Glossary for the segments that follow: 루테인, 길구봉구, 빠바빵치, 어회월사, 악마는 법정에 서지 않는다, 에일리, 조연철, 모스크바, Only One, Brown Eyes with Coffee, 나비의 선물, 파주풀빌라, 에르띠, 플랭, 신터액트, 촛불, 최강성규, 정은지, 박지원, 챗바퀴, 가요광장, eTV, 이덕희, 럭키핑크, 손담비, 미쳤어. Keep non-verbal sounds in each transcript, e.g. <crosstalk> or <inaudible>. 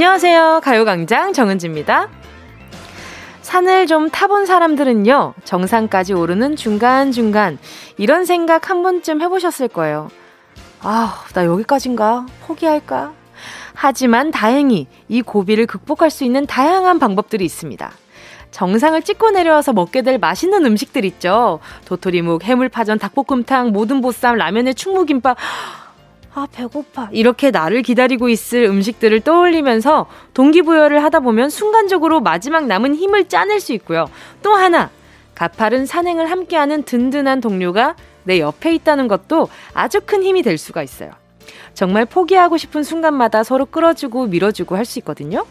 안녕하세요. 가요광장 정은지입니다. 산을 좀 타본 사람들은요, 정상까지 오르는 중간중간 이런 생각 한 번쯤 해보셨을 거예요. 아, 나 여기까지인가? 포기할까? 하지만 다행히 이 고비를 극복할 수 있는 다양한 방법들이 있습니다. 정상을 찍고 내려와서 먹게 될 맛있는 음식들 있죠. 도토리묵, 해물파전, 닭볶음탕, 모든보쌈, 라면에 충무김밥. 아, 배고파. 이렇게 나를 기다리고 있을 음식들을 떠올리면서 동기부여를 하다 보면 순간적으로 마지막 남은 힘을 짜낼 수 있고요. 또 하나, 가파른 산행을 함께하는 든든한 동료가 내 옆에 있다는 것도 아주 큰 힘이 될 수가 있어요. 정말 포기하고 싶은 순간마다 서로 끌어주고 밀어주고 할 수 있거든요.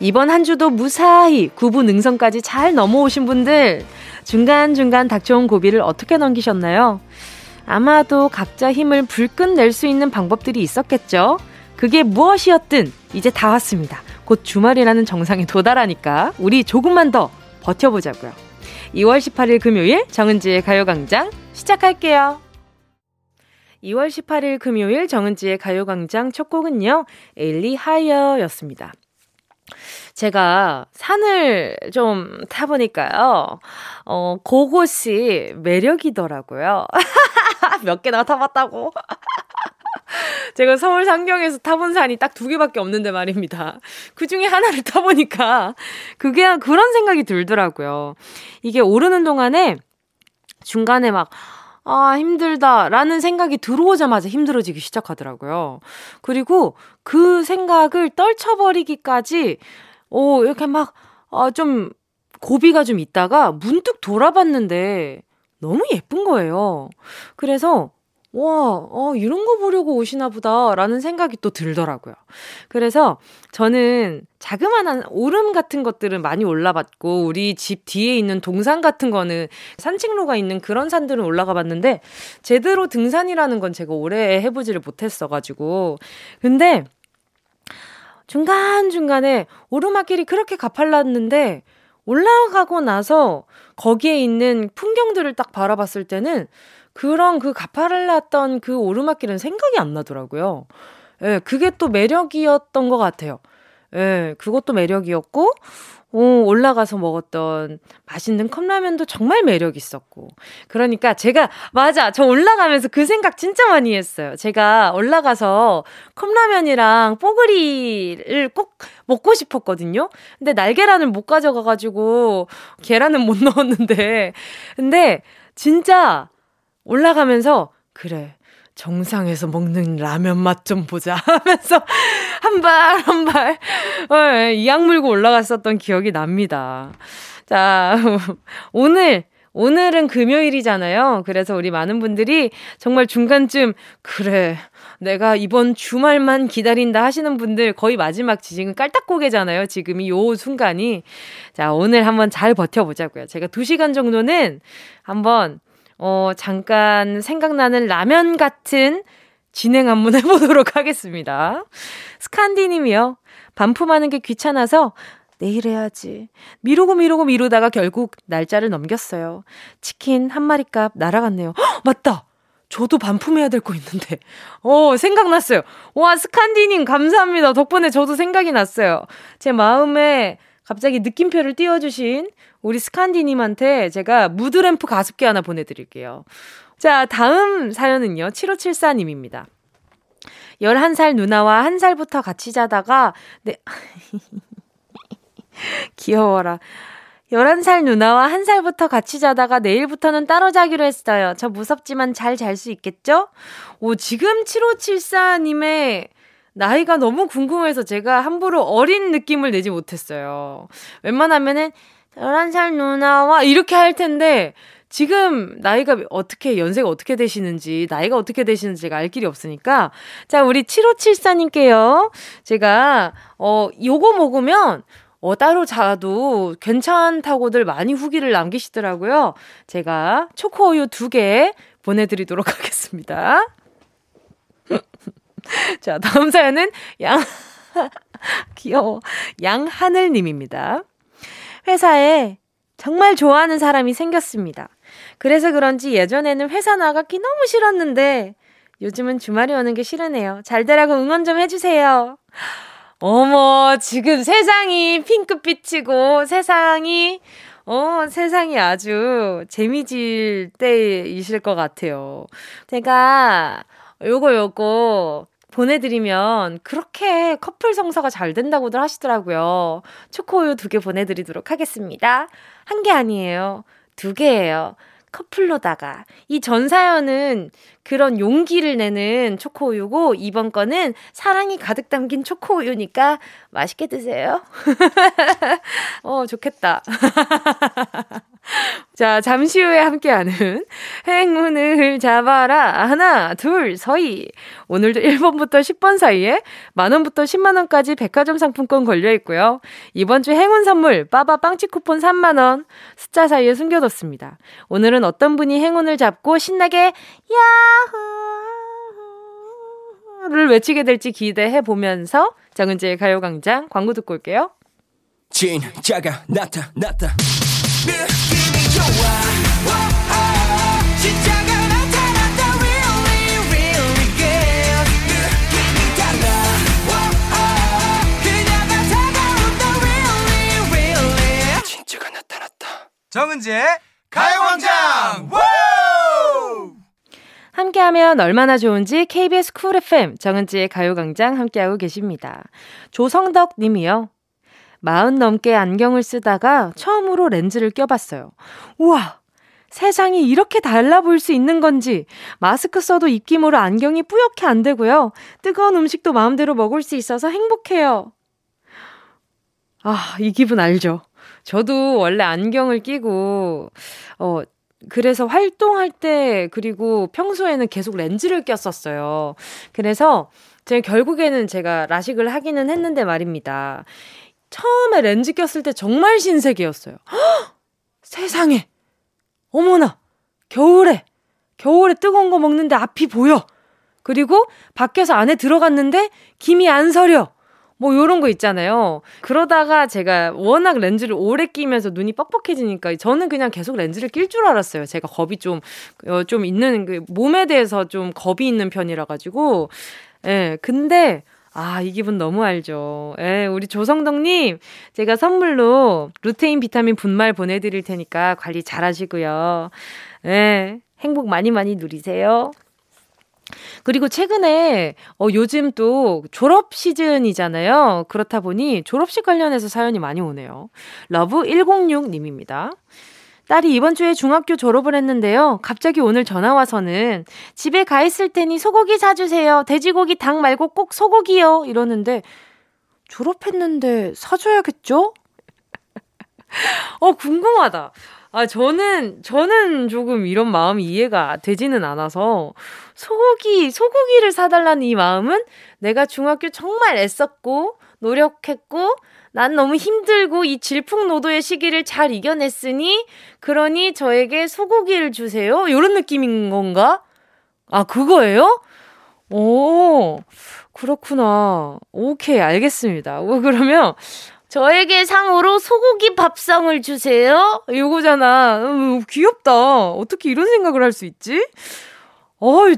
이번 한 주도 무사히 9분 능선까지 잘 넘어오신 분들, 중간중간 닥쳐온 고비를 어떻게 넘기셨나요? 아마도 각자 힘을 불끈 낼 수 있는 방법들이 있었겠죠. 그게 무엇이었든 이제 다 왔습니다. 곧 주말이라는 정상에 도달하니까 우리 조금만 더 버텨보자고요. 2월 18일 금요일 정은지의 가요광장 시작할게요. 2월 18일 금요일 정은지의 가요광장 첫 곡은요, 에일리 하이어였습니다. 제가 산을 좀 타보니까요, 그곳이 매력이더라고요. 몇 개나 타봤다고. 제가 서울 상경에서 타본 산이 딱 2개밖에 없는데 말입니다. 그 중에 하나를 타보니까 그게 그런 생각이 들더라고요. 이게 오르는 동안에 중간에 막 아, 힘들다라는 생각이 들어오자마자 힘들어지기 시작하더라고요. 그리고 그 생각을 떨쳐버리기까지 이렇게 막 좀 고비가 좀 있다가 문득 돌아봤는데 너무 예쁜 거예요. 그래서 이런 거 보려고 오시나 보다라는 생각이 또 들더라고요. 그래서 저는 자그마한 오름 같은 것들은 많이 올라봤고, 우리 집 뒤에 있는 동산 같은 거는 산책로가 있는 그런 산들은 올라가 봤는데, 제대로 등산이라는 건 제가 오래 해보지를 못했어가지고. 근데 중간중간에 오르막길이 그렇게 가팔랐는데 올라가고 나서 거기에 있는 풍경들을 딱 바라봤을 때는 그런 그 가파랐던 그 오르막길은 생각이 안 나더라고요. 예, 그게 또 매력이었던 것 같아요. 예, 그것도 매력이었고, 올라가서 먹었던 맛있는 컵라면도 정말 매력 있었고. 그러니까 제가, 맞아, 저 올라가면서 그 생각 진짜 많이 했어요. 제가 올라가서 컵라면이랑 뽀글이를 꼭 먹고 싶었거든요. 근데 날계란을 못 가져가가지고 계란은 못 넣었는데, 근데 진짜 올라가면서, 그래, 정상에서 먹는 라면 맛 좀 보자 하면서 한 발 한 발 이악 물고 올라갔었던 기억이 납니다. 자, 오늘은 금요일이잖아요. 그래서 우리 많은 분들이 정말 중간쯤, 그래, 내가 이번 주말만 기다린다 하시는 분들 거의 마지막 지금 깔딱고개잖아요. 지금이 요 순간이. 자, 오늘 한번 잘 버텨보자고요. 제가 2시간 정도는 한번 잠깐 생각나는 라면 같은 진행 한번 해보도록 하겠습니다. 스칸디 님이요. 반품하는 게 귀찮아서 내일 해야지. 미루고 미루다가 결국 날짜를 넘겼어요. 치킨 한 마리 값 날아갔네요. 헉, 맞다! 저도 반품해야 될 거 있는데. 생각났어요. 와, 스칸디 님 감사합니다. 덕분에 저도 생각이 났어요. 제 마음에 갑자기 느낌표를 띄워주신 우리 스칸디님한테 제가 무드램프 가습기 하나 보내드릴게요. 자, 다음 사연은요, 7574님입니다. 11살 누나와 1살부터 같이 자다가 귀여워라. 11살 누나와 1살부터 같이 자다가 내일부터는 따로 자기로 했어요. 저 무섭지만 잘 잘 수 있겠죠? 오, 지금 7574님의 나이가 너무 궁금해서 제가 함부로 어린 느낌을 내지 못했어요. 웬만하면은 11살 누나와 이렇게 할 텐데, 지금 나이가 어떻게, 연세가 어떻게 되시는지, 나이가 어떻게 되시는지 제가 알 길이 없으니까. 자, 우리 7574님께요. 제가, 요거 먹으면, 따로 자도 괜찮다고들 많이 후기를 남기시더라고요. 제가 초코우유 2개 보내드리도록 하겠습니다. 자, 다음 사연은 귀여워. 양하늘님입니다. 회사에 정말 좋아하는 사람이 생겼습니다. 그래서 그런지 예전에는 회사 나가기 너무 싫었는데 요즘은 주말이 오는 게 싫으네요. 잘 되라고 응원 좀 해주세요. 어머, 지금 세상이 핑크빛이고 세상이 아주 재미질 때이실 것 같아요. 제가 요거 보내드리면 그렇게 커플 성사가 잘 된다고들 하시더라고요. 초코우유 2개 보내드리도록 하겠습니다. 1개 아니에요. 2개예요. 커플로다가. 이 전사연은 그런 용기를 내는 초코우유고, 이번 거는 사랑이 가득 담긴 초코우유니까 맛있게 드세요. 좋겠다. 자, 잠시 후에 함께하는 행운을 잡아라. 하나, 둘, 서희. 오늘도 1번부터 10번 사이에 만원부터 10만원까지 백화점 상품권 걸려있고요. 이번 주 행운 선물 빠바빵치 쿠폰 3만원 숫자 사이에 숨겨뒀습니다. 오늘은 어떤 분이 행운을 잡고 신나게 야호를 외치게 될지 기대해보면서 정은지의 가요광장 광고 듣고 올게요. 진짜가 나타났다. 느낌이 좋아. 진짜가 나타났다. Really really good. 느낌이 달라. 그녀가 다가온다. Really really. 진짜가 나타났다. 정은지의 가요광장. 함께하면 얼마나 좋은지 KBS Cool FM 정은지의 가요광장 함께하고 계십니다. 조성덕 님이요. 40 넘게 안경을 쓰다가 처음으로 렌즈를 껴봤어요. 우와! 세상이 이렇게 달라 보일 수 있는 건지. 마스크 써도 입김으로 안경이 뿌옇게 안 되고요. 뜨거운 음식도 마음대로 먹을 수 있어서 행복해요. 아, 이 기분 알죠? 저도 원래 안경을 끼고 그래서 활동할 때 그리고 평소에는 계속 렌즈를 꼈었어요. 그래서 결국에는 제가 라식을 하기는 했는데 말입니다. 처음에 렌즈 꼈을 때 정말 신세계였어요. 허! 세상에! 어머나! 겨울에 뜨거운 거 먹는데 앞이 보여! 그리고 밖에서 안에 들어갔는데 김이 안 서려! 뭐 요런 거 있잖아요. 그러다가 제가 워낙 렌즈를 오래 끼면서 눈이 뻑뻑해지니까 저는 그냥 계속 렌즈를 낄 줄 알았어요. 제가 겁이 좀 있는, 몸에 대해서 좀 겁이 있는 편이라 가지고. 예, 근데 아, 이 기분 너무 알죠. 예, 우리 조성덕님, 제가 선물로 루테인 비타민 분말 보내드릴 테니까 관리 잘 하시고요. 예, 행복 많이 많이 누리세요. 그리고 최근에 요즘 또 졸업 시즌이잖아요. 그렇다 보니 졸업식 관련해서 사연이 많이 오네요. 러브106님입니다. 딸이 이번 주에 중학교 졸업을 했는데요. 갑자기 오늘 전화와서는 집에 가 있을 테니 소고기 사주세요. 돼지고기 닭 말고 꼭 소고기요. 이러는데 졸업했는데 사줘야겠죠? 궁금하다. 아, 저는 조금 이런 마음이 이해가 되지는 않아서 소고기를 사달라는 이 마음은 내가 중학교 정말 애썼고 노력했고 난 너무 힘들고 이 질풍노도의 시기를 잘 이겨냈으니 그러니 저에게 소고기를 주세요. 이런 느낌인 건가? 아, 그거예요? 오, 그렇구나. 오케이, 알겠습니다. 그러면 저에게 상으로 소고기 밥상을 주세요. 이거잖아. 귀엽다. 어떻게 이런 생각을 할 수 있지?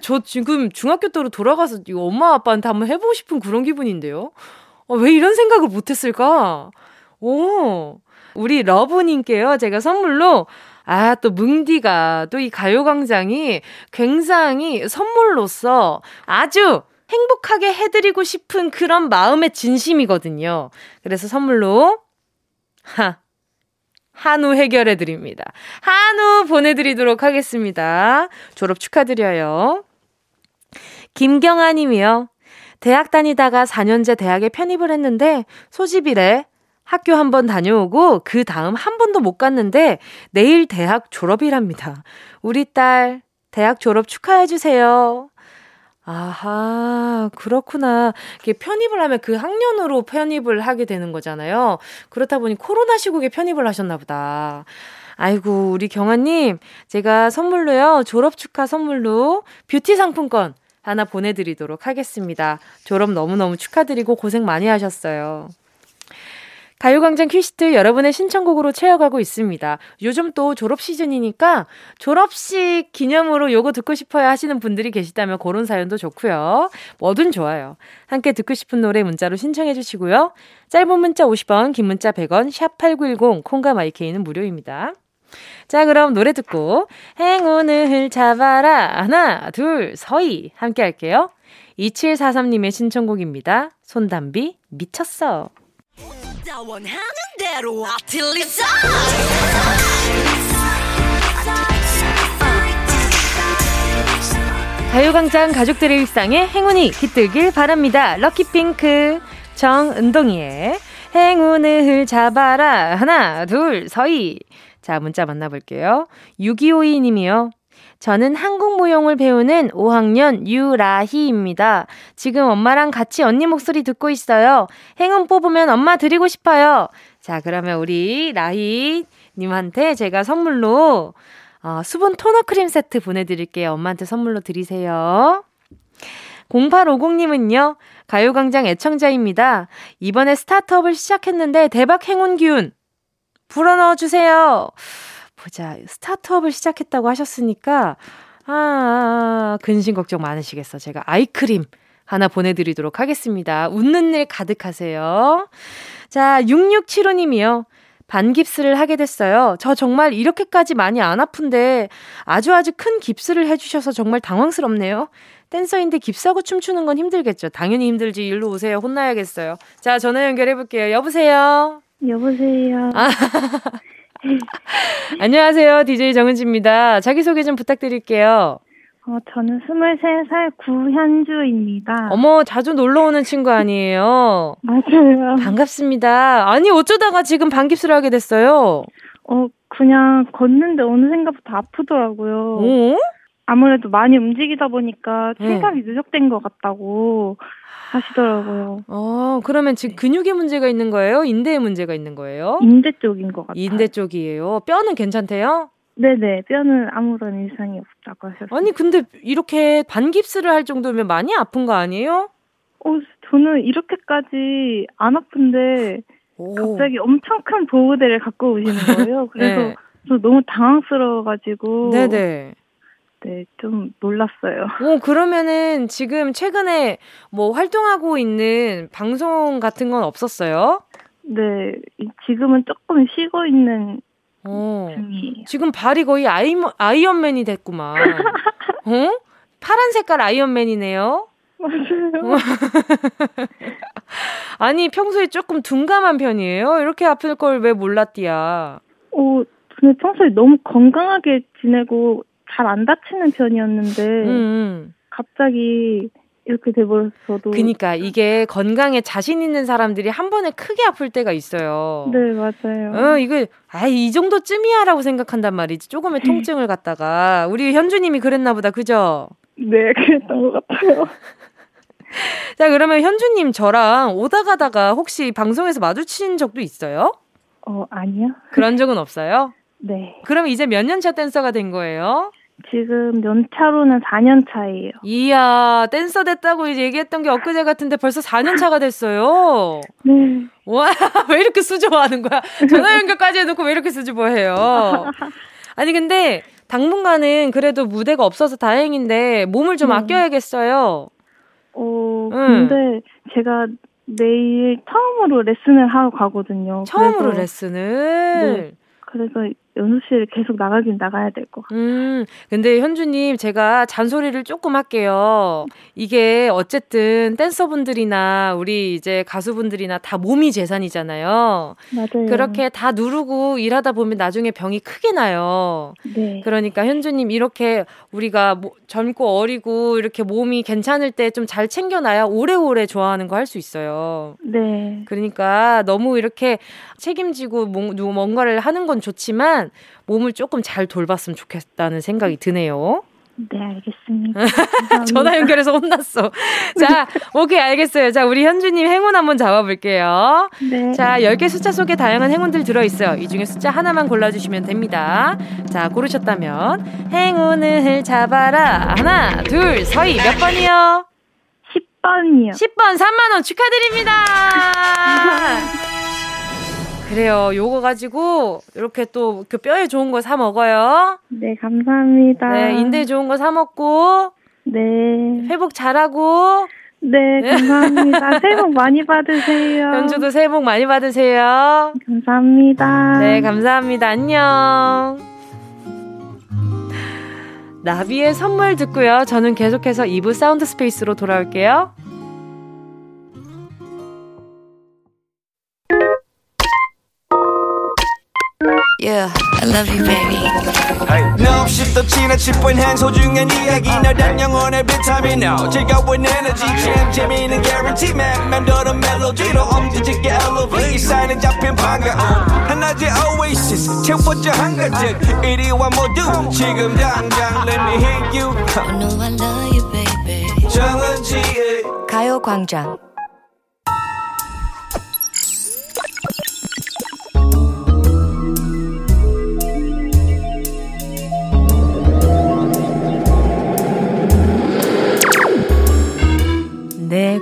저 지금 중학교 때로 돌아가서 이거 엄마 아빠한테 한번 해보고 싶은 그런 기분인데요. 왜 이런 생각을 못했을까? 우리 러브님께요. 제가 선물로 또 뭉디가 또 이 가요광장이 굉장히 선물로서 아주 행복하게 해드리고 싶은 그런 마음의 진심이거든요. 그래서 선물로 한우 해결해드립니다. 한우 보내드리도록 하겠습니다. 졸업 축하드려요. 김경아 님이요. 대학 다니다가 4년제 대학에 편입을 했는데 소집이래. 학교 한 번 다녀오고 그 다음 한 번도 못 갔는데 내일 대학 졸업이랍니다. 우리 딸 대학 졸업 축하해주세요. 아하, 그렇구나. 이게 편입을 하면 그 학년으로 편입을 하게 되는 거잖아요. 그렇다 보니 코로나 시국에 편입을 하셨나 보다. 아이고, 우리 경아님, 제가 선물로요, 졸업 축하 선물로 뷰티 상품권 하나 보내드리도록 하겠습니다. 졸업 너무너무 축하드리고 고생 많이 하셨어요. 가요광장 퀴시트 여러분의 신청곡으로 채워가고 있습니다. 요즘 또 졸업 시즌이니까 졸업식 기념으로 요거 듣고 싶어요 하시는 분들이 계시다면 그런 사연도 좋고요. 뭐든 좋아요. 함께 듣고 싶은 노래 문자로 신청해 주시고요. 짧은 문자 50원, 긴 문자 100원, 샵8910 콩과 마이케이는 무료입니다. 자, 그럼 노래 듣고 행운을 잡아라 하나, 둘, 서희 함께 할게요. 2743님의 신청곡입니다. 손담비 미쳤어. 원하는 대로 아틀리사 가요광장 가족들의 일상에 행운이 깃들길 바랍니다. 럭키핑크 정은동이의 행운을 잡아라 하나 둘 서희. 자, 문자 만나볼게요. 6252님이요. 저는 한국무용을 배우는 5학년 유라희입니다. 지금 엄마랑 같이 언니 목소리 듣고 있어요. 행운 뽑으면 엄마 드리고 싶어요. 자, 그러면 우리 라희님한테 제가 선물로 수분 토너 크림 세트 보내드릴게요. 엄마한테 선물로 드리세요. 0850님은요. 가요광장 애청자입니다. 이번에 스타트업을 시작했는데 대박 행운 기운 불어넣어주세요. 보자. 스타트업을 시작했다고 하셨으니까 근심 걱정 많으시겠어. 제가 아이크림 하나 보내드리도록 하겠습니다. 웃는 일 가득하세요. 자, 6675님이요. 반 깁스를 하게 됐어요. 저 정말 이렇게까지 많이 안 아픈데 아주 큰 깁스를 해주셔서 정말 당황스럽네요. 댄서인데 깁스하고 춤추는 건 힘들겠죠. 당연히 힘들지. 일로 오세요. 혼나야겠어요. 자, 전화 연결해볼게요. 여보세요. 여보세요. 안녕하세요. DJ 정은지입니다. 자기소개 좀 부탁드릴게요. 저는 23살 구현주입니다. 어머, 자주 놀러오는 친구 아니에요? 맞아요. 반갑습니다. 아니, 어쩌다가 지금 반깁스를 하게 됐어요? 그냥 걷는데 어느 생각부터 아프더라고요. 오? 아무래도 많이 움직이다 보니까 체감이 누적된 것 같다고 하시더라고요. 그러면 지금 근육에 문제가 있는 거예요? 인대에 문제가 있는 거예요? 인대 쪽인 것 같아요. 인대 쪽이에요. 뼈는 괜찮대요? 네네. 뼈는 아무런 이상이 없다고 하셨어요. 아니, 근데 이렇게 반깁스를 할 정도면 많이 아픈 거 아니에요? 저는 이렇게까지 안 아픈데 갑자기 엄청 큰 보호대를 갖고 오시는 거예요. 그래서 저 너무 당황스러워가지고 네네. 네, 좀 놀랐어요. 그러면은 지금 최근에 뭐 활동하고 있는 방송 같은 건 없었어요? 네, 지금은 조금 쉬고 있는 중이에요. 지금 발이 거의 아이언맨이 됐구만. 파란 색깔 아이언맨이네요. 맞아요. 아니, 평소에 조금 둔감한 편이에요? 이렇게 아플 걸 왜 몰랐디야? 근데 평소에 너무 건강하게 지내고 잘 안 다치는 편이었는데 갑자기 이렇게 돼버려서 저도. 그러니까 이게 건강에 자신 있는 사람들이 한 번에 크게 아플 때가 있어요. 네, 맞아요. 이거 이 정도쯤이야 라고 생각한단 말이지. 조금의 통증을 갖다가. 우리 현주님이 그랬나 보다. 그죠? 네, 그랬던 것 같아요. 자, 그러면 현주님 저랑 오다 가다가 혹시 방송에서 마주친 적도 있어요? 아니요. 그런 적은 없어요? 네. 그럼 이제 몇 년 차 댄서가 된 거예요? 지금 연차로는 4년 차예요. 이야, 댄서 됐다고 이제 얘기했던 게 엊그제 같은데 벌써 4년 차가 됐어요. 네. 와, 왜 이렇게 수줍어하는 거야? 전화 연결까지 해놓고 왜 이렇게 수줍어해요? 아니, 근데 당분간은 그래도 무대가 없어서 다행인데 몸을 좀 아껴야겠어요. 근데 제가 내일 처음으로 레슨을 하러 가거든요. 처음으로 그래서... 레슨을? 네. 그래서 연습실을 계속 나가긴 나가야 될 것 같아요. 근데 현주님, 제가 잔소리를 조금 할게요. 이게 어쨌든 댄서분들이나 우리 이제 가수분들이나 다 몸이 재산이잖아요. 맞아요. 그렇게 다 누르고 일하다 보면 나중에 병이 크게 나요. 네. 그러니까 현주님, 이렇게 우리가 젊고 어리고 이렇게 몸이 괜찮을 때 좀 잘 챙겨놔야 오래오래 좋아하는 거 할 수 있어요. 네. 그러니까 너무 이렇게 책임지고 뭔가를 하는 건 좋지만 몸을 조금 잘 돌봤으면 좋겠다는 생각이 드네요. 네, 알겠습니다. 전화 연결해서 혼났어. 자, 오케이, 알겠어요. 자, 우리 현주님 행운 한번 잡아볼게요. 네. 자, 10개 숫자 속에 다양한 행운들 들어있어요. 이 중에 숫자 하나만 골라주시면 됩니다. 자, 고르셨다면 행운을 잡아라 하나, 둘, 서희 몇 번이요? 10번이요. 10번 3만 원 축하드립니다. 그래요. 요거 가지고 이렇게 또 그 뼈에 좋은 거 사 먹어요. 네, 감사합니다. 네, 인대 좋은 거 사 먹고. 네. 회복 잘하고. 네, 감사합니다. 새해 복 많이 받으세요. 현주도 새해 복 많이 받으세요. 감사합니다. 네, 감사합니다. 안녕. 나비의 선물 듣고요. 저는 계속해서 2부 사운드 스페이스로 돌아올게요. Yeah, I love you, baby. 너 없이 또 지나칠 뻔한 소중한 이야기 널 단 영혼의 비타민 now 즐거운 에너지 참 재미있는 guarantee man 만드는 멜로디로 엄지짓게 elevate 이 사인은 잡힌 반가운 하나의 oasis 채워져 한 가득 이리와 모두 지금 당장 let me hit you I know I love you, baby. 정은지의 가요광장 내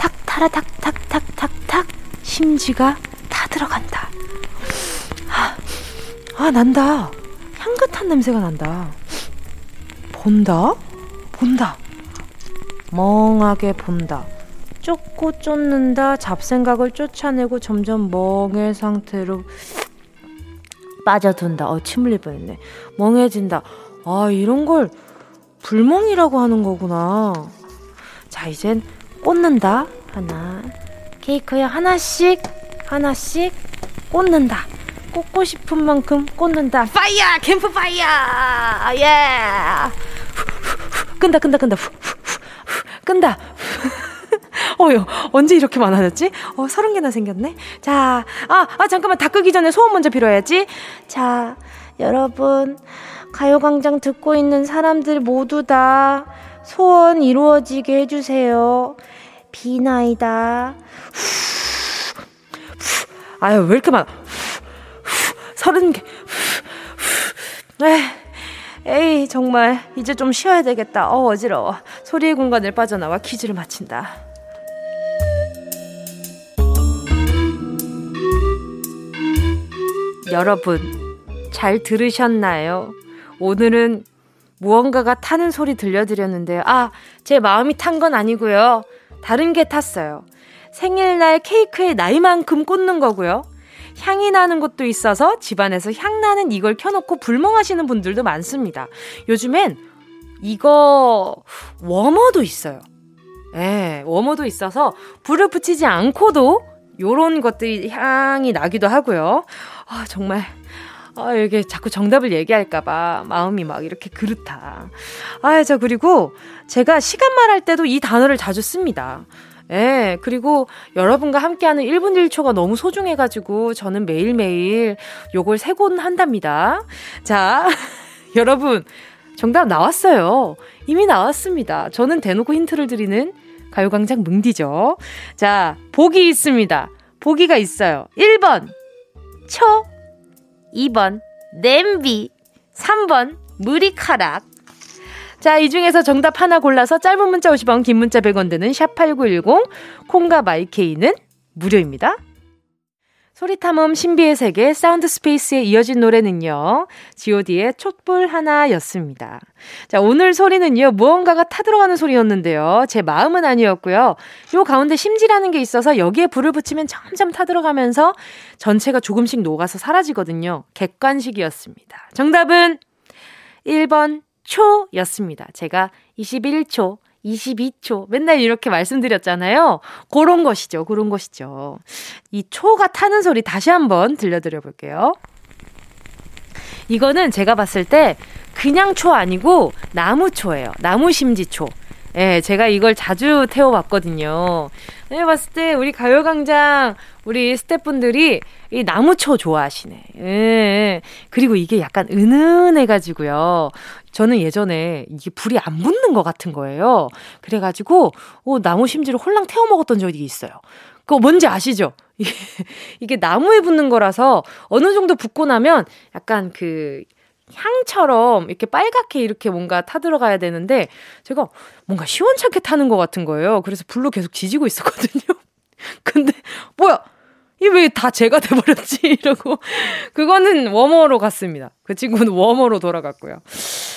탁 타라 탁 심지가 타 들어간다. 난다. 향긋한 냄새가 난다. 본다 멍하게 본다. 쫓고 쫓는다. 잡생각을 쫓아내고 점점 멍의 상태로 빠져든다. 침 흘릴 뻔했네. 멍해진다. 이런 걸 불멍이라고 하는 거구나. 자, 이젠 꽂는다. 하나, 케이크에 하나씩 꽂는다. 꽂고 싶은 만큼 꽂는다. 파이어! 캠프 파이어! 예! 끈다. 끈다. 언제 이렇게 많아졌지? 30개나 생겼네. 자, 잠깐만. 다 끄기 전에 소원 먼저 빌어야지. 자, 여러분. 가요광장 듣고 있는 사람들 모두 다 소원 이루어지게 해주세요. 비나이다. 왜 이렇게 많아? 30개. 에이, 정말 이제 좀 쉬어야 되겠다. 어지러워. 소리의 공간을 빠져나와 퀴즈를 마친다. 여러분, 잘 들으셨나요? 오늘은 무언가가 타는 소리 들려드렸는데요. 제 마음이 탄 건 아니고요. 다른 게 탔어요. 생일날 케이크의 나이만큼 꽂는 거고요. 향이 나는 곳도 있어서 집안에서 향나는 이걸 켜놓고 불멍하시는 분들도 많습니다. 요즘엔 이거 워머도 있어요. 워머도 있어서 불을 붙이지 않고도 요런 것들이 향이 나기도 하고요. 정말... 이게 자꾸 정답을 얘기할까봐 마음이 막 이렇게 그렇다. 자, 그리고 제가 시간 말할 때도 이 단어를 자주 씁니다. 그리고 여러분과 함께하는 1분 1초가 너무 소중해가지고 저는 매일매일 요걸 세곤 한답니다. 자, 여러분, 정답 나왔어요. 이미 나왔습니다. 저는 대놓고 힌트를 드리는 가요광장 뭉디죠. 자, 복이 있습니다. 보기가 있어요. 1번, 초. 2번 냄비, 3번 무리카락. 자, 이 중에서 정답 하나 골라서 짧은 문자 50원, 긴 문자 100원 드는 샵8910 콩과 마이케이는 무료입니다. 소리탐험 신비의 세계 사운드 스페이스에 이어진 노래는요, god의 촛불 하나였습니다. 자, 오늘 소리는요, 무언가가 타들어가는 소리였는데요, 제 마음은 아니었고요. 요 가운데 심지라는 게 있어서 여기에 불을 붙이면 점점 타들어가면서 전체가 조금씩 녹아서 사라지거든요. 객관식이었습니다. 정답은 1번 초였습니다. 제가 21초 22초 맨날 이렇게 말씀드렸잖아요. 그런 것이죠. 이 초가 타는 소리 다시 한번 들려드려 볼게요. 이거는 제가 봤을 때 그냥 초 아니고 나무초예요. 나무심지초. 제가 이걸 자주 태워봤거든요. 봤을 때 우리 가요광장 우리 스태프분들이 이 나무초 좋아하시네. 예. 그리고 이게 약간 은은해가지고요. 저는 예전에 이게 불이 안 붙는 것 같은 거예요. 그래가지고 나무 심지를 홀랑 태워 먹었던 적이 있어요. 그거 뭔지 아시죠? 이게 나무에 붙는 거라서 어느 정도 붙고 나면 약간 그 향처럼 이렇게 빨갛게 이렇게 뭔가 타들어가야 되는데 제가 뭔가 시원찮게 타는 것 같은 거예요. 그래서 불로 계속 지지고 있었거든요. 근데 뭐야 이 왜 다 제가 돼버렸지 이러고 그거는 워머로 갔습니다. 그 친구는 워머로 돌아갔고요.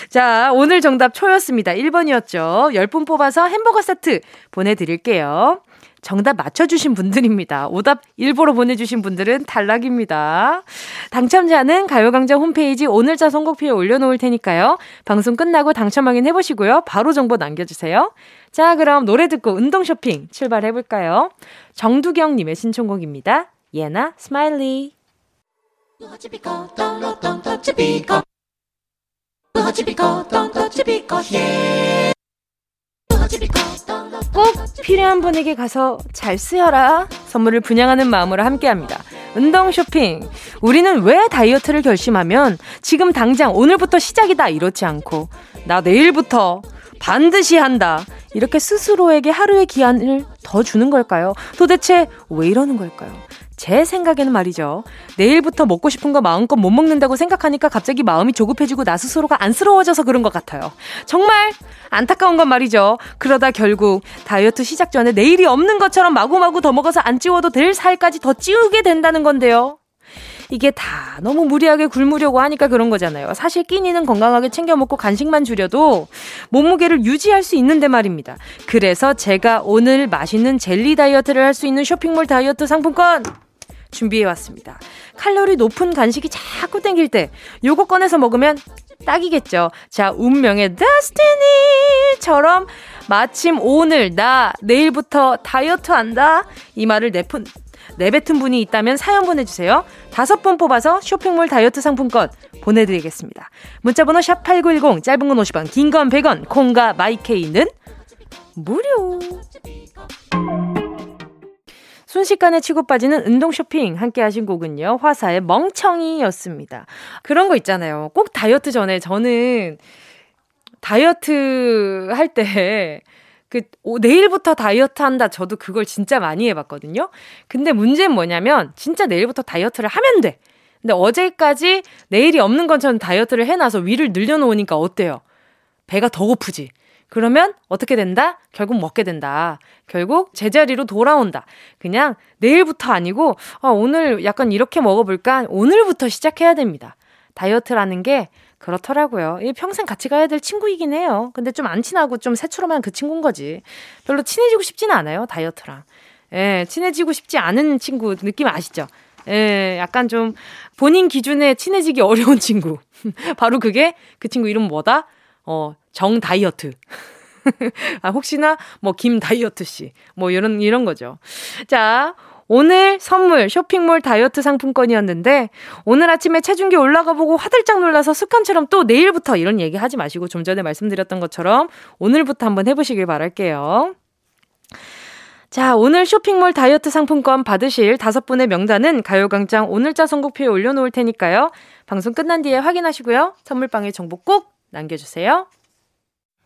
자, 오늘 정답 초였습니다. 1번이었죠 10분 뽑아서 햄버거 세트 보내드릴게요. 정답 맞춰주신 분들입니다. 오답 일부러 보내주신 분들은 탈락입니다. 당첨자는 가요광장 홈페이지 오늘자 선곡표에 올려놓을 테니까요. 방송 끝나고 당첨 확인 해보시고요. 바로 정보 남겨주세요. 자, 그럼 노래 듣고 운동 쇼핑 출발해볼까요? 정두경님의 신청곡입니다. 예나 스마일리. 꼭 필요한 분에게 가서 잘 쓰여라. 선물을 분양하는 마음으로 함께합니다. 운동 쇼핑. 우리는 왜 다이어트를 결심하면 지금 당장 오늘부터 시작이다 이렇지 않고 나 내일부터 반드시 한다 이렇게 스스로에게 하루의 기한을 더 주는 걸까요? 도대체 왜 이러는 걸까요? 제 생각에는 말이죠. 내일부터 먹고 싶은 거 마음껏 못 먹는다고 생각하니까 갑자기 마음이 조급해지고 나 스스로가 안쓰러워져서 그런 것 같아요. 정말 안타까운 건 말이죠. 그러다 결국 다이어트 시작 전에 내일이 없는 것처럼 마구마구 더 먹어서 안 찌워도 될 살까지 더 찌우게 된다는 건데요. 이게 다 너무 무리하게 굶으려고 하니까 그런 거잖아요. 사실 끼니는 건강하게 챙겨 먹고 간식만 줄여도 몸무게를 유지할 수 있는데 말입니다. 그래서 제가 오늘 맛있는 젤리 다이어트를 할 수 있는 쇼핑몰 다이어트 상품권 준비해왔습니다. 칼로리 높은 간식이 자꾸 땡길 때 요거 꺼내서 먹으면 딱이겠죠. 자, 운명의 데스티니처럼 마침 오늘 나 내일부터 다이어트한다 이 말을 내뱉은 분이 있다면 사연 보내주세요. 5분 뽑아서 쇼핑몰 다이어트 상품권 보내드리겠습니다. 문자번호 샵8910 짧은 건 50원 긴 건 100원 콩과 마이케이는 무료. 순식간에 치고 빠지는 운동 쇼핑 함께 하신 곡은요. 화사의 멍청이였습니다. 그런 거 있잖아요. 꼭 다이어트 전에 저는 다이어트 할 때 내일부터 다이어트 한다. 저도 그걸 진짜 많이 해봤거든요. 근데 문제는 뭐냐면 진짜 내일부터 다이어트를 하면 돼. 근데 어제까지 내일이 없는 것처럼 다이어트를 해놔서 위를 늘려놓으니까 어때요? 배가 더 고프지. 그러면 어떻게 된다? 결국 먹게 된다. 결국 제자리로 돌아온다. 그냥 내일부터 아니고 오늘 약간 이렇게 먹어볼까? 오늘부터 시작해야 됩니다. 다이어트라는 게 그렇더라고요. 평생 같이 가야 될 친구이긴 해요. 근데 좀 안 친하고 좀 새추름한 그 친구인 거지. 별로 친해지고 싶지는 않아요. 다이어트랑. 예, 친해지고 싶지 않은 친구 느낌 아시죠? 예, 약간 좀 본인 기준에 친해지기 어려운 친구. 바로 그게 그 친구 이름 뭐다? 정 다이어트. 아, 혹시나, 김 다이어트 씨. 이런 거죠. 자, 오늘 선물 쇼핑몰 다이어트 상품권이었는데, 오늘 아침에 체중계 올라가 보고 화들짝 놀라서 습관처럼 또 내일부터 이런 얘기 하지 마시고, 좀 전에 말씀드렸던 것처럼 오늘부터 한번 해보시길 바랄게요. 자, 오늘 쇼핑몰 다이어트 상품권 받으실 5분의 명단은 가요광장 오늘자 선곡표에 올려놓을 테니까요. 방송 끝난 뒤에 확인하시고요. 선물방에 정보 꼭 남겨주세요.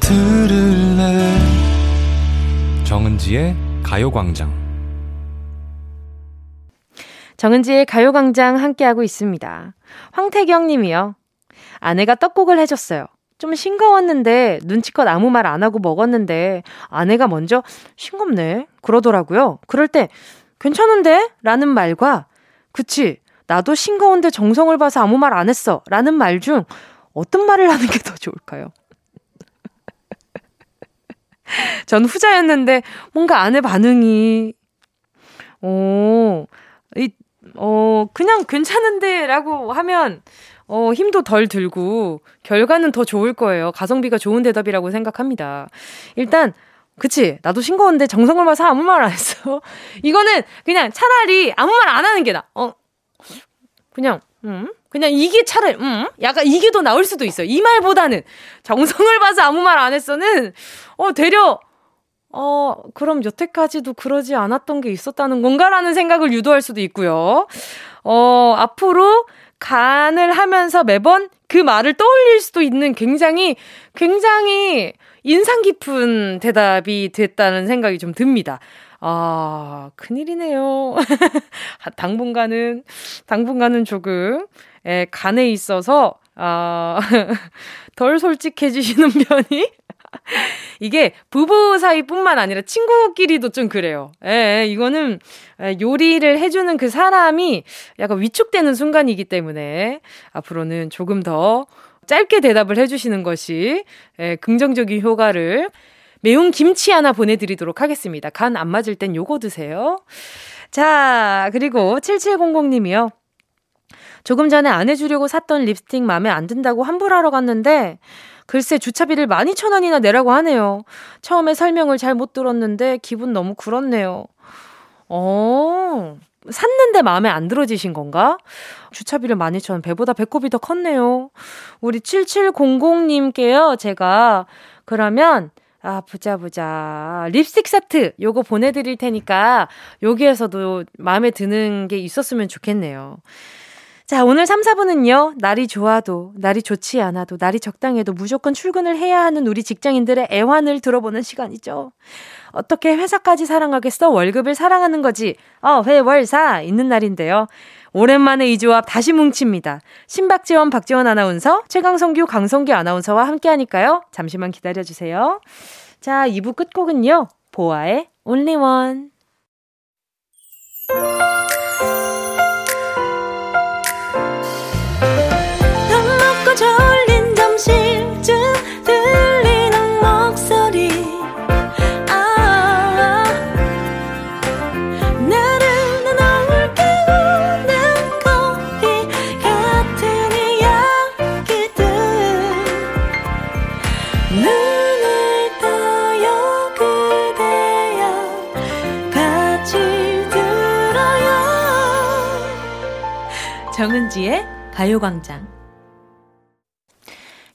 들을래 정은지의 가요광장. 정은지의 가요광장 함께하고 있습니다. 황태경 님이요. 아내가 떡국을 해줬어요. 좀 싱거웠는데 눈치껏 아무 말 안 하고 먹었는데 아내가 먼저 싱겁네 그러더라고요. 그럴 때 괜찮은데? 라는 말과 그치 나도 싱거운데 정성을 봐서 아무 말 안 했어 라는 말 중 어떤 말을 하는 게 더 좋을까요? 전 후자였는데 뭔가 아내 반응이 그냥 괜찮은데 라고 하면 힘도 덜 들고 결과는 더 좋을 거예요. 가성비가 좋은 대답이라고 생각합니다. 일단 그치 나도 싱거운데 정성을 봐서 아무 말 안 했어. 이거는 그냥 차라리 아무 말 안 하는 게 나아. 그냥 이게 차라리 약간 이게 더 나올 수도 있어. 이 말보다는 정성을 봐서 아무 말 안 했어는 되려 그럼 여태까지도 그러지 않았던 게 있었다는 건가라는 생각을 유도할 수도 있고요. 앞으로 간을 하면서 매번 그 말을 떠올릴 수도 있는 굉장히 인상 깊은 대답이 됐다는 생각이 좀 듭니다. 아, 큰일이네요. 당분간은 조금 간에 있어서 덜 솔직해지시는 편이 이게 부부 사이뿐만 아니라 친구끼리도 좀 그래요. 이거는 요리를 해주는 그 사람이 약간 위축되는 순간이기 때문에 앞으로는 조금 더 짧게 대답을 해주시는 것이 긍정적인 효과를 매운 김치 하나 보내드리도록 하겠습니다. 간 안 맞을 땐 요거 드세요. 자, 그리고 7700님이요. 조금 전에 안 해주려고 샀던 립스틱 마음에 안 든다고 환불하러 갔는데 글쎄 주차비를 12,000원이나 내라고 하네요. 처음에 설명을 잘 못 들었는데 기분 너무 그렇네요. 샀는데 마음에 안 들어지신 건가? 주차비를 12,000원, 배보다 배꼽이 더 컸네요. 우리 7700님께요. 제가 그러면 보자. 립스틱 세트 요거 보내드릴 테니까 여기에서도 마음에 드는 게 있었으면 좋겠네요. 자, 오늘 3, 4분은요. 날이 좋아도, 날이 좋지 않아도, 날이 적당해도 무조건 출근을 해야 하는 우리 직장인들의 애환을 들어보는 시간이죠. 어떻게 회사까지 사랑하겠어? 월급을 사랑하는 거지. 회월사 있는 날인데요. 오랜만에 이 조합 다시 뭉칩니다. 신박지원, 박지원 아나운서, 최강성규, 강성규 아나운서와 함께하니까요. 잠시만 기다려주세요. 자, 2부 끝곡은요. 보아의 Only One. 졸린 점심쯤 들리는 목소리 나른한 너울 깨우는 커피 같은 이야기들 눈을 떠요 그대여 같이 들어요 정은지의 가요광장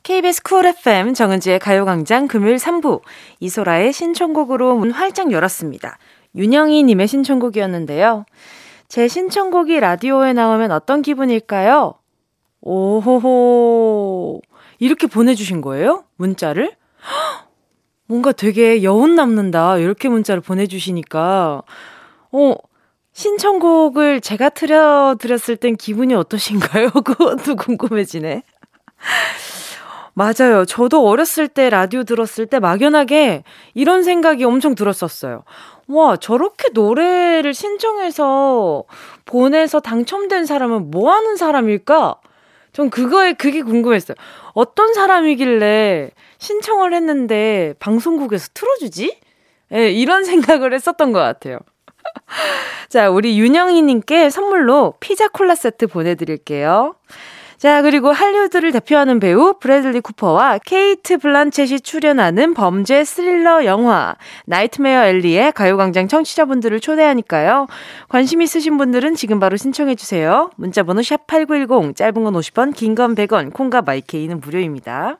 KBS Cool FM 정은지의 가요광장 금요일 3부 이소라의 신청곡으로 문 활짝 열었습니다. 윤영희님의 신청곡이었는데요. 제 신청곡이 라디오에 나오면 어떤 기분일까요? 오호호 이렇게 보내주신 거예요? 문자를? 헉, 뭔가 되게 여운 남는다 이렇게 문자를 보내주시니까 신청곡을 제가 틀어드렸을 땐 기분이 어떠신가요? 그것도 궁금해지네. 맞아요. 저도 어렸을 때 라디오 들었을 때 막연하게 이런 생각이 엄청 들었었어요. 와, 저렇게 노래를 신청해서 보내서 당첨된 사람은 뭐 하는 사람일까? 전 그게 궁금했어요. 어떤 사람이길래 신청을 했는데 방송국에서 틀어주지? 이런 생각을 했었던 것 같아요. 자, 우리 윤영희님께 선물로 피자 콜라 세트 보내드릴게요. 자, 그리고 할리우드를 대표하는 배우 브래들리 쿠퍼와 케이트 블란쳇이 출연하는 범죄 스릴러 영화 나이트메어 엘리의 가요광장 청취자분들을 초대하니까요. 관심 있으신 분들은 지금 바로 신청해주세요. 문자번호 샵8910 짧은 건 50원 긴 건 100원 콩과 마이케이는 무료입니다.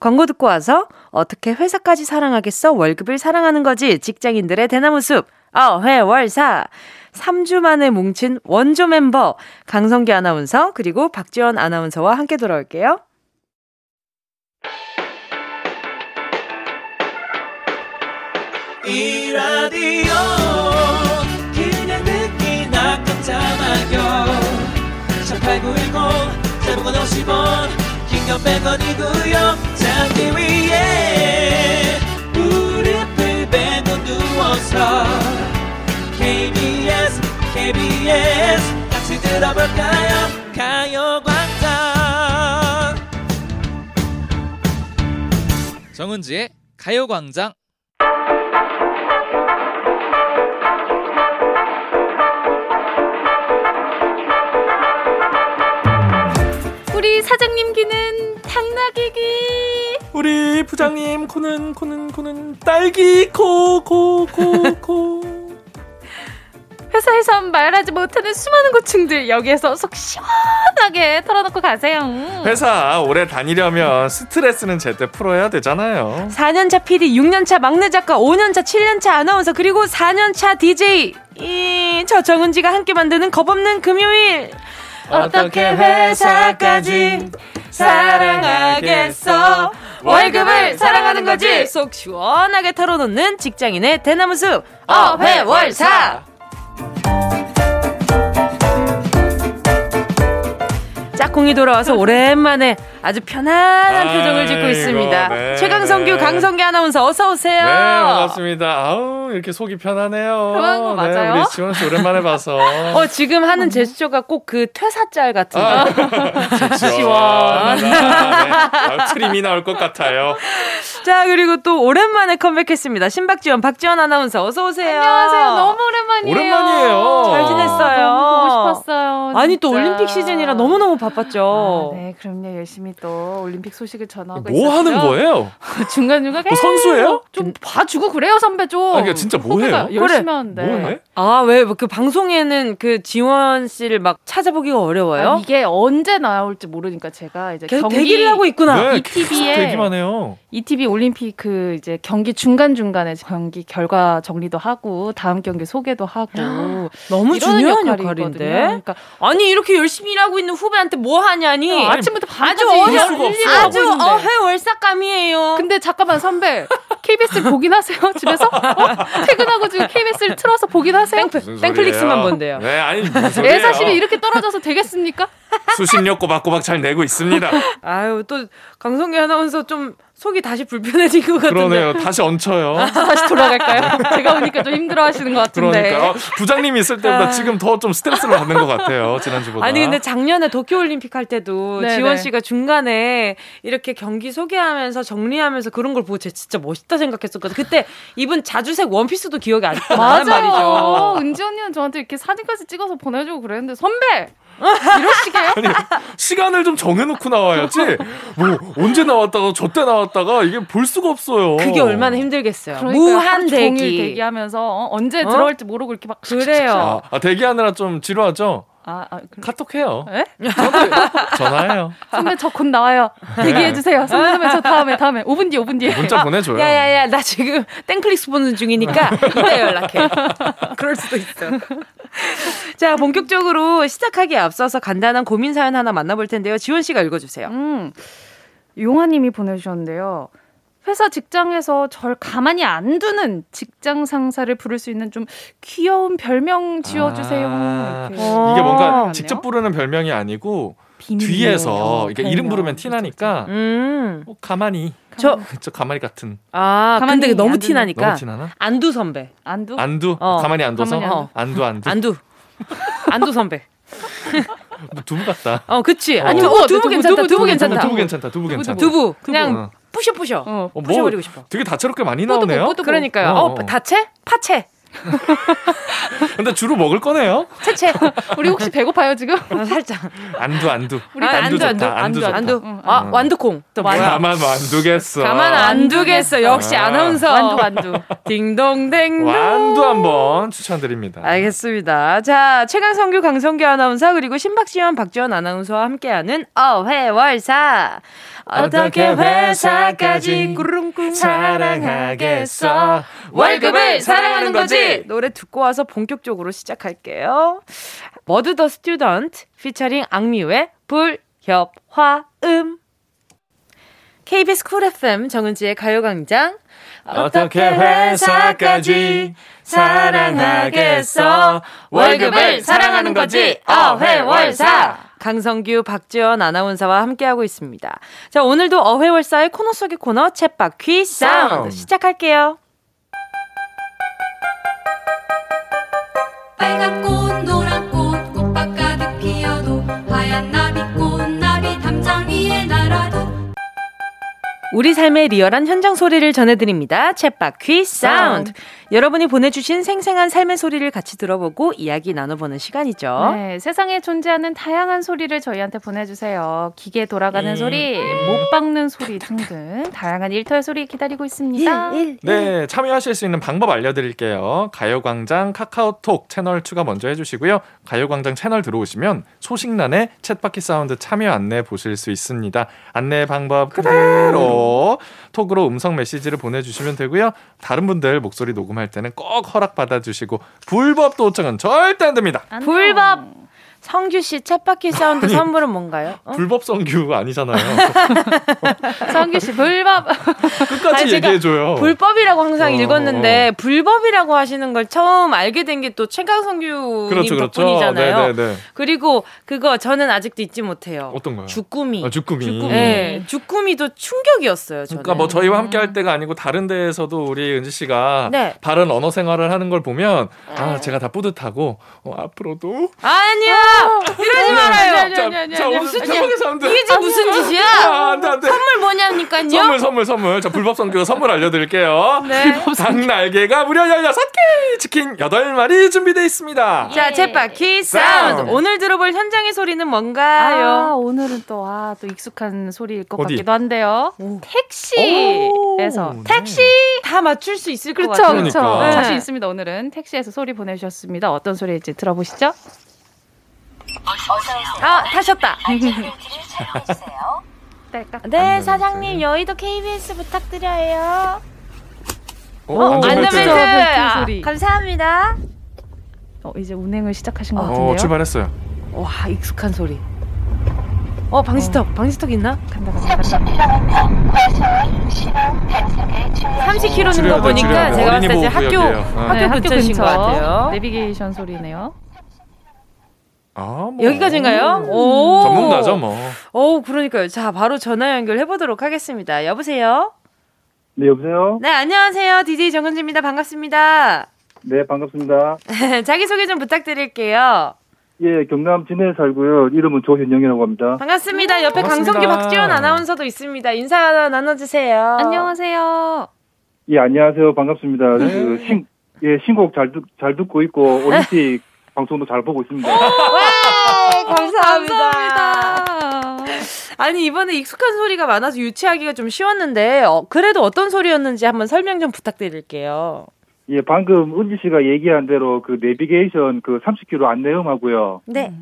광고 듣고 와서 어떻게 회사까지 사랑하겠어 월급을 사랑하는 거지 직장인들의 대나무숲 회월사 3주 만에 뭉친 원조 멤버 강성기 아나운서 그리고 박지원 아나운서와 함께 돌아올게요. 이 라디오 그냥 듣기나 깜짝마요 18910 짧은 건 50원 긴건 100원이고요 잠기 위에 무릎을 베고 누워서 KBS 같이 들어볼까요 가요광장 정은지의 가요광장 우리 사장님 귀는 당나귀 귀. 우리 부장님 코는 딸기 코. 회사에서 말하지 못하는 수많은 고충들 여기에서 속 시원하게 털어놓고 가세요. 회사 오래 다니려면 스트레스는 제때 풀어야 되잖아요. 4년차 PD, 6년차 막내 작가, 5년차 7년차 아나운서, 그리고 4년차 DJ 저 정은지가 함께 만드는 겁없는 금요일. 어떻게 회사까지 사랑하겠어. 월급을 사랑하는 거지. 속 시원하게 털어놓는 직장인의 대나무숲 어회월사. 짝꿍이 돌아와서 오랜만에 아주 편안한 표정을 짓고 있습니다. 네, 최강성규, 네. 강성규 아나운서 어서 오세요. 네, 반갑습니다. 아우, 이렇게 속이 편하네요. 편한 거 맞아요? 네, 우리 지원씨 오랜만에 봐서 지금 하는 제스처가 꼭 그 퇴사짤 같은 거. 시원. 트림이 나올 것 같아요. 자, 그리고 또 오랜만에 컴백했습니다. 신박지원, 박지원 아나운서 어서 오세요. 안녕하세요. 너무 오랜만이에요. 잘 지냈어요? 너무 보고 싶었어요. 진짜. 아니, 또 올림픽 시즌이라 너무너무 바빴죠. 아, 네, 그럼요. 열심히 또 올림픽 소식을 전하고 뭐 있었죠. 하는 거예요? 중간중간 뭐 선수예요? 좀 봐주고 그래요, 선배 좀. 아니, 그러니까 진짜 뭐해요? 열심히 하는데. 뭐해? 아, 왜 그 방송에는 그 지원 씨를 막 찾아보기가 어려워요? 아, 이게 언제 나올지 모르니까 제가 이제 계속 대기를 하고 있구나. 네, ETV에 대기만 해요. ETV 올림픽 그 이제 경기 중간중간에 경기 결과 정리도 하고 다음 경기 소개도 하고 너무 중요한 역할인데. 그러니까 아니, 이렇게 열심히 일하고 있는 후배한테 뭐 하냐니. 아침부터 밤까지 아주 어회월삭감이에요. 근데 잠깐만, 선배 KBS를 보긴 하세요? 집에서? 퇴근하고 지금 KBS를 틀어서 보긴 하세요? 땡플릭스만 본대요. 네, 아니 무슨 애사심이 이렇게 떨어져서 되겠습니까? 수신료 꼬박꼬박 잘 내고 있습니다. 아유, 또 강성규 아나운서 좀 속이 다시 불편해진 것 같은데. 그러네요. 다시 얹혀요. 다시 돌아갈까요? 제가 오니까 좀 힘들어하시는 것 같은데. 그러니까 부장님이 있을 때보다 지금 더 좀 스트레스를 받는 것 같아요, 지난주보다. 아니, 근데 작년에 도쿄올림픽 할 때도 네네. 지원 씨가 중간에 이렇게 경기 소개하면서 정리하면서 그런 걸 보고 제가 진짜 멋있다 생각했었거든요. 그때 입은 자주색 원피스도 기억이 안 나는 말이죠. 은지 언니는 저한테 이렇게 사진까지 찍어서 보내주고 그랬는데 선배! 이러시게요? 아니, 시간을 좀 정해놓고 나와야지. 뭐 언제 나왔다가 저때 나왔다가 이게 볼 수가 없어요. 그게 얼마나 힘들겠어요. 그러니까 무한 대기하면서 언제 들어올지 모르고 이렇게 막 그래요. 대기하느라 좀 지루하죠. 카톡해요. 전화해요. 선배 저 곧 나와요. 대기해주세요. 선배 저 다음에 5분 뒤에 문자 보내줘요. 야야야, 나 지금 땡클릭스 보는 중이니까 이따 연락해. 그럴 수도 있어. 자, 본격적으로 시작하기에 앞서서 간단한 고민 사연 하나 만나볼 텐데요. 지원 씨가 읽어주세요. 용화님이 보내주셨는데요. 회사 직장에서 절 가만히 안 두는 직장 상사를 부를 수 있는 좀 귀여운 별명 지어주세요. 이게 뭔가 직접 부르는 별명이 아니고 뒤에서 그러니까 이름 부르면 티나니까 가만히 가만히 같은. 가만히 되게 너무 티나니까. 너무 티나나? 안두 선배. 안두? 가만히 안 둬서. 안두 선배. 두부 같다. 그치. 아니면 두부 괜찮다. 두부 괜찮다. 그냥 뿌셔. 뿌셔버리고 싶어. 되게 다채롭게 많이 나오네요. 그러니까요. 다채? 파채. 근데 주로 먹을 거네요. 채채. 우리 혹시 배고파요 지금? 살짝. 안두. 우리 안두. 완두콩. 가만 안 두겠어. 역시 아나운서. 완두. 딩동댕동. 완두 한번 추천드립니다. 알겠습니다. 자, 최강성규, 강성규 아나운서 그리고 신박지원, 박지원 아나운서와 함께하는 어회월사. 어떻게 회사까지 꾸룽꿍 사랑하겠어. 월급을 사랑하는 거지. 노래 듣고 와서 본격적으로 시작할게요. 머드 더 스튜던트 피처링 악뮤의 불협화음. KBS Cool FM 정은지의 가요광장. 어떻게 회사까지 사랑하겠어. 월급을 사랑하는 거지. 어회월사. 강성규, 박지원 아나운서와 함께하고 있습니다. 자, 오늘도 어회월사의 코너 속의 코너 챗바퀴 사운드 시작할게요. 빨간 꽃, 노란 꽃, 꽃밭 가득 피어도 하얀 나비꽃, 나비 담장 위에 날아도 우리 삶의 리얼한 현장 소리를 전해드립니다. 챗바퀴 사운드. 여러분이 보내주신 생생한 삶의 소리를 같이 들어보고 이야기 나눠보는 시간이죠. 네, 세상에 존재하는 다양한 소리를 저희한테 보내주세요. 기계 돌아가는 소리, 못 박는 소리 등등 다양한 일터의 소리 기다리고 있습니다. 네, 참여하실 수 있는 방법 알려드릴게요. 가요광장 카카오톡 채널 추가 먼저 해주시고요. 가요광장 채널 들어오시면 소식란에 챗바퀴 사운드 참여 안내 보실 수 있습니다. 안내 방법 그대로 톡으로 음성 메시지를 보내주시면 되고요. 다른 분들 목소리 녹음할 때는 꼭 허락받아주시고 불법 도청은 절대 안 됩니다. 불법! 성규 씨 챗바퀴 사운드 선물은 뭔가요? 어? 불법 성규 아니잖아요. 성규 씨 불법. 끝까지 얘기해줘요. 불법이라고 항상 읽었는데 불법이라고 하시는 걸 처음 알게 된 게 또 최강성규님 그렇죠. 덕분이잖아요. 네네네. 그리고 그거 저는 아직도 잊지 못해요. 어떤가요? 주꾸미. 주꾸미. 네, 주꾸미도 충격이었어요. 저는. 그러니까 뭐 저희와 함께할 때가 아니고 다른 데에서도 우리 은지 씨가 바른 언어 생활을 하는 걸 보면 아 제가 다 뿌듯하고 앞으로도 아니요. 이러지 말아요. 자, 오늘 챗바퀴 사운드. 이게 지금 무슨 짓이야? 안 돼. 선물 뭐냐니까요. 선물. 자, 불법 선교 선물 알려드릴게요. 불법 닭날개가 무려 16개, 치킨 8마리 준비되어 있습니다. 자, 챗바퀴 사운드. 오늘 들어볼 현장의 소리는 뭔가요? 오늘은 또 익숙한 소리일 것 같기도 한데요. 택시에서. 택시! 다 맞출 수 있을 것 같아요. 그렇죠. 자신 있습니다. 오늘은 택시에서 소리 보내주셨습니다. 어떤 소리일지 들어보시죠. 타셨다. 네, 사장님 여의도 KBS 부탁드려요. 안전벨트 소리. 감사합니다. 이제 운행을 시작하신 것 같은데요. 출발했어요. 와, 익숙한 소리. 방지턱 있나? 간다. 30km는 거 보니까 제가 봤을 때 학교 근처인 것 같아요. 내비게이션 소리네요. 여기까지인가요? 오. 전문가죠, 뭐. 그러니까요. 자, 바로 전화 연결해보도록 하겠습니다. 여보세요? 네, 여보세요? 네, 안녕하세요. DJ 정은지입니다. 반갑습니다. 네, 반갑습니다. 자기소개 좀 부탁드릴게요. 예, 경남 진해에 살고요. 이름은 조현영이라고 합니다. 반갑습니다. 옆에 강성기, 박지원 아나운서도 있습니다. 인사 나눠주세요. 안녕하세요. 예, 안녕하세요. 반갑습니다. 신곡 잘 듣고 있고, 올림픽 방송도 잘 보고 있습니다. 감사합니다. 아니, 이번에 익숙한 소리가 많아서 유치하기가 좀 쉬웠는데 그래도 어떤 소리였는지 한번 설명 좀 부탁드릴게요. 예, 방금 은지 씨가 얘기한 대로 그 내비게이션 그 30km 안내음하고요. 네.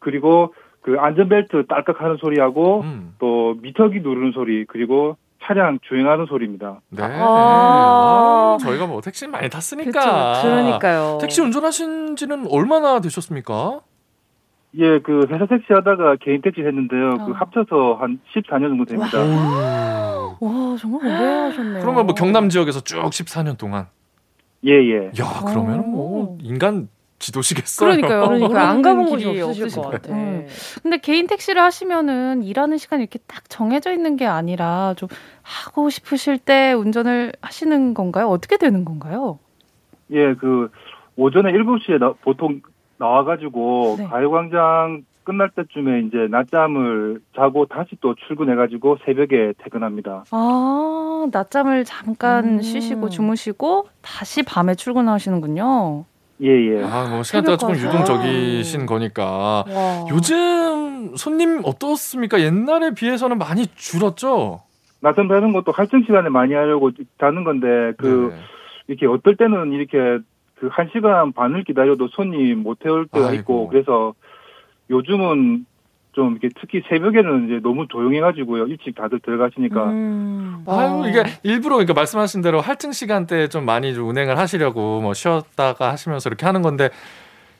그리고 그 안전벨트 딸깍하는 소리하고 또 미터기 누르는 소리 그리고 차량 주행하는 소리입니다. 네. 저희가 뭐 택시 많이 탔으니까. 그러니까요. 택시 운전하신 지는 얼마나 되셨습니까? 예, 그 회사 택시 하다가 개인 택시 했는데요. 그 합쳐서 한 14년 정도 됩니다. 와, 정말 오래 하셨네요. 그러면 뭐 경남 지역에서 쭉 14년 동안. 예. 야, 그러면 뭐 인간 지도시겠어요. 그러니까요. 안 가본 곳이 없으실 것 같아요. 근데 개인 택시를 하시면은 일하는 시간이 이렇게 딱 정해져 있는 게 아니라 좀 하고 싶으실 때 운전을 하시는 건가요? 어떻게 되는 건가요? 예, 그 오전에 7시에 보통 나와가지고 가요광장 끝날 때쯤에 이제 낮잠을 자고 다시 또 출근해가지고 새벽에 퇴근합니다. 낮잠을 잠깐 쉬시고 주무시고 다시 밤에 출근하시는군요. 예. 뭐 시간대가 조금 유동적이신 거니까. 와. 요즘 손님 어떻습니까? 옛날에 비해서는 많이 줄었죠? 낮잠 자는 것도 할증 시간에 많이 하려고 자는 건데, 이렇게 어떨 때는 이렇게 그 1시간 반을 기다려도 손님 못 태울 때가 있고, 그래서 요즘은 좀 이렇게 특히 새벽에는 이제 너무 조용해가지고요. 일찍 다들 들어가시니까. 이게 일부러 그러니까 말씀하신 대로 할증 시간대에 좀 많이 좀 운행을 하시려고 뭐 쉬었다가 하시면서 이렇게 하는 건데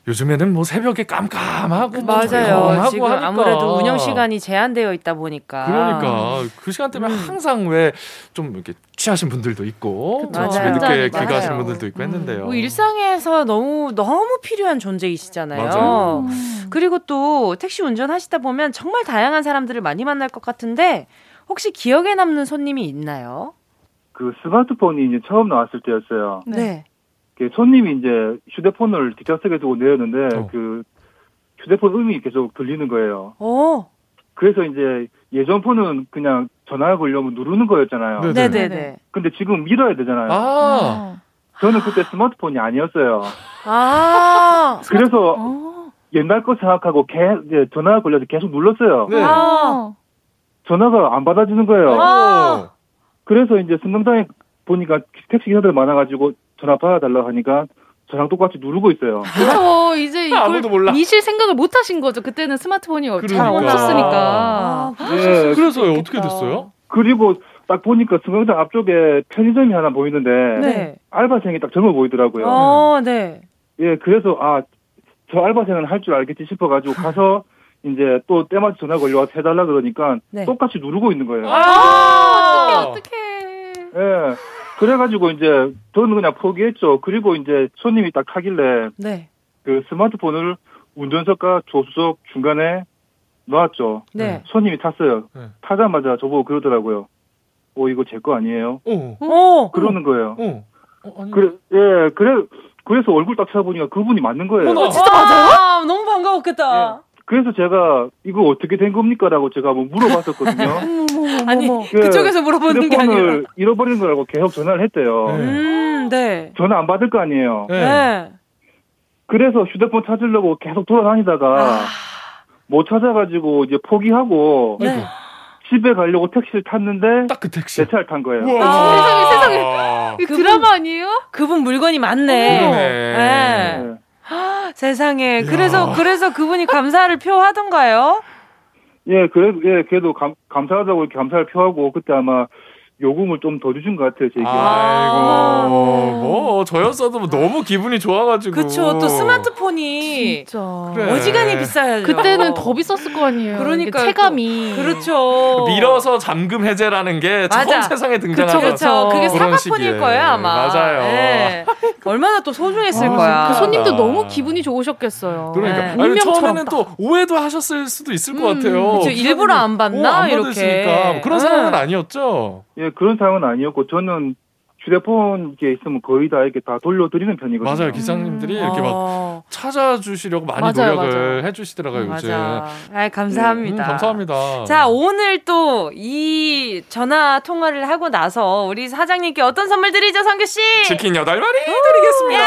요즘에는 뭐 새벽에 깜깜하고 맞아요. 지금 하니까. 아무래도 운영 시간이 제한되어 있다 보니까. 그러니까 그 시간 때문에 항상 왜 좀 이렇게 취하신 분들도 있고 집에 늦게 귀가하시는 분들도 있고 했는데요. 뭐 일상에서 너무 필요한 존재이시잖아요. 맞아요. 그리고 또 택시 운전하시다 보면 정말 다양한 사람들을 많이 만날 것 같은데 혹시 기억에 남는 손님이 있나요? 그 스마트폰이 이제 처음 나왔을 때였어요. 네. 손님이 이제 휴대폰을 뒷좌석에 두고 내렸는데 그 휴대폰 음이 계속 들리는 거예요. 그래서 이제 예전폰은 그냥 전화 걸려면 누르는 거였잖아요. 네네네. 근데 지금 밀어야 되잖아요. 아. 저는 그때 스마트폰이 아니었어요. 아. 그래서 옛날 거 생각하고 전화 걸려서 계속 눌렀어요. 네. 아. 전화가 안 받아지는 거예요. 아. 그래서 이제 승강장에 보니까 택시기사들 많아가지고 전화 받아달라고 하니까 저랑 똑같이 누르고 있어요. 그렇죠. 이제 이걸 미실 생각을 못 하신 거죠. 그때는 스마트폰이 잘 없었으니까. 네. 그래서요. 어떻게 됐어요? 그리고 딱 보니까 승강장 앞쪽에 편의점이 하나 보이는데 네. 알바생이 딱 젊어 보이더라고요. 아, 네. 예, 그래서 아, 저 알바생은 할 줄 알겠지 싶어가지고 가서 이제 또 때마침 전화 걸려와서 해달라 그러니까 네. 똑같이 누르고 있는 거예요. 아, 어떡해. 예. 그래가지고 이제 저는 그냥 포기했죠. 그리고 이제 손님이 딱 하길래 네. 그 스마트폰을 운전석과 조수석 중간에 놓았죠. 네. 손님이 탔어요. 네. 타자마자 저보고 그러더라고요. 오 이거 제 거 아니에요? 오. 그러는 거예요. 그래 예 그래서 얼굴 딱 쳐다보니까 그분이 맞는 거예요. 어, 진짜 맞아요? 아, 너무 반가웠겠다. 예. 그래서 제가 이거 어떻게 된 겁니까라고 제가 한번 물어봤었거든요. 아니 그쪽에서 물어보는 게 아니라 잃어버린 거라고 계속 전화를 했대요. 네. 전화 안 받을 거 아니에요. 네. 그래서 휴대폰 찾으려고 계속 돌아다니다가 못 찾아가지고 이제 포기하고 네. 집에 가려고 택시를 탔는데 딱 그 택시 내 차를 탄 거예요. 세상에 이 드라마 아니에요? 그분 물건이 많네. 네. 네. 세상에. 그래서 그분이 감사를 표하던가요? 예, 그래도 감사하다고 이렇게 감사를 표하고 그때 아마 요금을 좀 더 주신 것 같아요, 제 기억에. 아이고, 뭐 저였어도 뭐 너무 기분이 좋아가지고. 그쵸, 또 스마트폰이 진짜 그래. 어지간히 비싸요. 그때는 더 비쌌을 거 아니에요. 그러니까 체감이. 그렇죠. 밀어서 잠금 해제라는 게 처음 맞아. 세상에 등장하는 거죠. 그렇죠. 그게 사과폰일 거예요, 아마. 맞아요. 네. 얼마나 또 소중했을 거야. 그 손님도 너무 기분이 좋으셨겠어요. 그러니까 네. 아니, 처음에는 또 오해도 하셨을 수도 있을 것 같아요. 그쵸, 일부러 안 받나 안 이렇게. 그런 상황은 아니었죠. 예. 그런 상황은 아니었고 저는 휴대폰 이게 있으면 거의 다 이렇게 다 돌려드리는 편이거든요. 맞아요, 기사님들이 이렇게 막 찾아주시려고 많이 맞아요, 노력을 맞아요. 해주시더라고요. 요즘. 아 감사합니다. 감사합니다. 자 오늘 또 이 전화 통화를 하고 나서 우리 사장님께 어떤 선물 드리죠, 성규 씨? 치킨 8마리 드리겠습니다.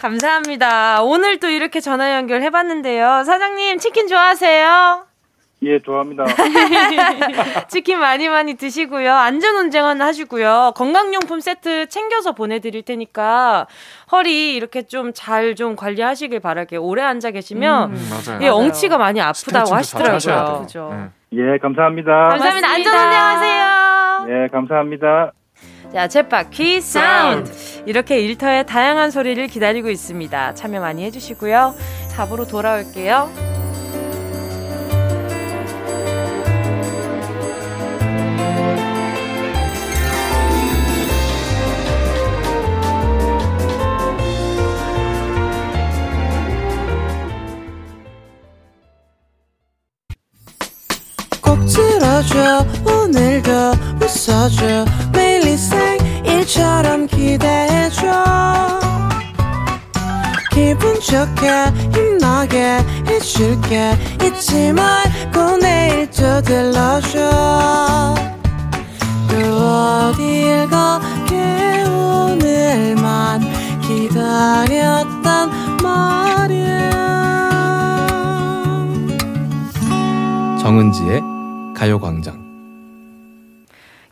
감사합니다. 오늘 또 이렇게 전화 연결 해봤는데요, 사장님 치킨 좋아하세요? 예, 좋아합니다. 치킨 많이 드시고요. 안전운전은 하시고요. 건강용품 세트 챙겨서 보내드릴 테니까 허리 이렇게 좀 잘 관리하시길 바랄게요. 오래 앉아 계시면 예, 엉치가 많이 아프다고 하시더라고요. 그죠? 예, 감사합니다. 감사합니다. 안전운전하세요. 예, 감사합니다. 자, 챗바퀴 사운드. 이렇게 일터의 다양한 소리를 기다리고 있습니다. 참여 많이 해주시고요. 4부로 돌아올게요. 들어줘 오늘도 웃어줘 매일 일상일처럼 기대해줘 기분 좋게 힘나게 해줄게 잊지 말고 내일 또 들러줘 또 어딜 가게 오늘만 기다렸단 말이야 정은지의 가요광장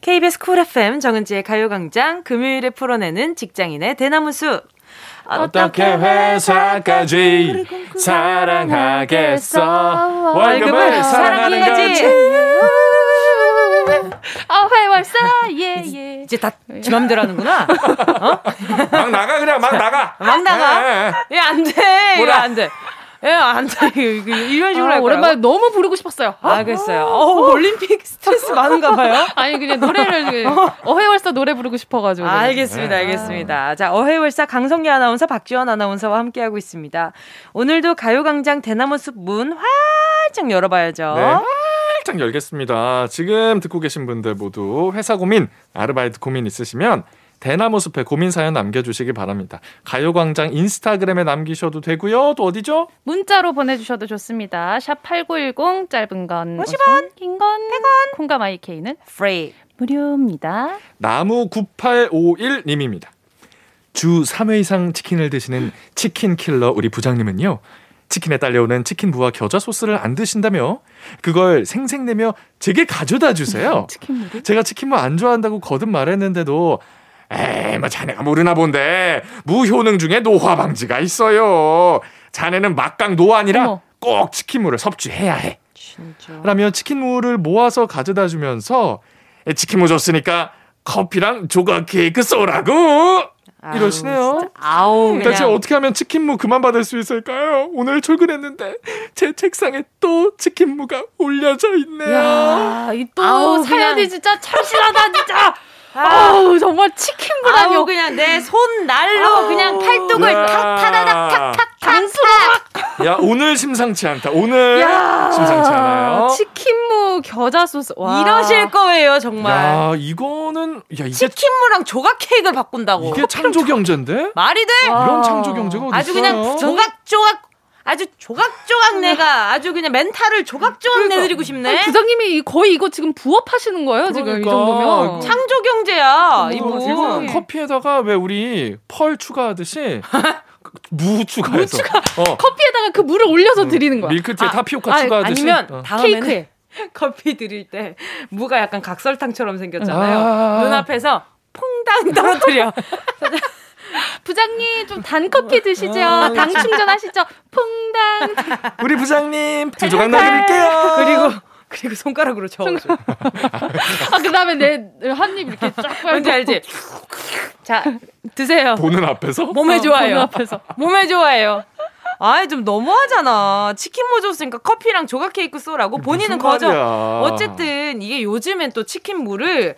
KBS Cool FM 정은지의 가요광장 금요일에 풀어내는 직장인의 대나무숲 어떻게 회사까지 사랑하겠어 월급을 사랑하는 거지 회월사 예예 이제 다 지 맘대로 하는구나 어? 막 나가 예 안돼 이거 안돼 예, 안 돼. 이런 식으로 할 거예요. 오랜만에 너무 부르고 싶었어요. 알겠어요. 올림픽 스트레스 많은가 봐요. 아니, 그냥 노래를, 어회월사 노래 부르고 싶어가지고. 알겠습니다. 자, 어회월사 강성기 아나운서, 박지원 아나운서와 함께하고 있습니다. 오늘도 가요광장 대나무숲 문 활짝 열어봐야죠. 네. 활짝 열겠습니다. 지금 듣고 계신 분들 모두 회사 고민, 아르바이트 고민 있으시면 대나무 숲에 고민 사연 남겨주시기 바랍니다. 가요광장 인스타그램에 남기셔도 되고요. 또 어디죠? 문자로 보내주셔도 좋습니다. 샵 8910 짧은 건 50원, 긴 건 100원, 콩감 IK는 free 무료입니다. 나무9851님입니다. 주 3회 이상 치킨을 드시는 치킨킬러 우리 부장님은요, 치킨에 딸려오는 치킨무와 겨자 소스를 안 드신다며 그걸 생색내며 제게 가져다 주세요. 치킨무를? 제가 치킨무 안 좋아한다고 거듭 말했는데도 에이 뭐 자네가 모르나 본데 무효능 중에 노화 방지가 있어요. 자네는 막강 노안이라 어머. 꼭 치킨무를 섭취해야 해. 진짜? 라며 치킨무를 모아서 가져다 주면서 치킨무 줬으니까 커피랑 조각 케이크 쏘라고 이러시네요. 아우, 대체 어떻게 하면 치킨무 그만 받을 수 있을까요? 오늘 출근했는데 제 책상에 또 치킨무가 올려져 있네요. 이 또 사연이 진짜 참신하다 진짜. 아우 정말 치킨무라뇨. 그냥 내 손 날로 그냥 팔뚝을 탁 타다닥 탁탁 탁. 야 오늘 심상치 않다. 오늘 야, 심상치 않아요. 치킨무 겨자 소스. 와. 이러실 거예요 정말. 야 이거는 야, 이게 치킨무랑 조각 케이크를 바꾼다고. 이게 창조 경제인데? 말이 돼? 와. 이런 창조 경제가 어디 있어요? 아주 그냥 조각. 아주 조각조각 내가 아주 그냥 멘탈을 조각조각 그러니까, 내드리고 싶네. 부장님이 거의 이거 지금 부업하시는 거예요. 그러니까, 지금 이 정도면 창조 경제야. 이거 커피에다가 왜 우리 펄 추가하듯이 무 추가해서 커피에다가 그 무를 올려서 드리는 거야. 밀크티에 타피오카 추가하듯이. 아니면 다음에는 커피 드릴 때 무가 약간 각설탕처럼 생겼잖아요. 눈앞에서 퐁당 떨어뜨려. 부장님 좀 단커피 드시죠. 당 충전하시죠. 퐁당. 우리 부장님 두 조각 넣어드릴게요. 그리고 손가락으로 저어줘. 아 그다음에 내 한 입 이렇게 쫙. 뭔지 알지? 자 드세요. 보는 앞에서? 몸에 좋아요. 보는 앞에서. 몸에 좋아요. 아이 좀 너무하잖아. 치킨무 줬으니까 커피랑 조각 케이크 쏘라고. 본인은 거저. 어쨌든 이게 요즘엔 또 치킨무를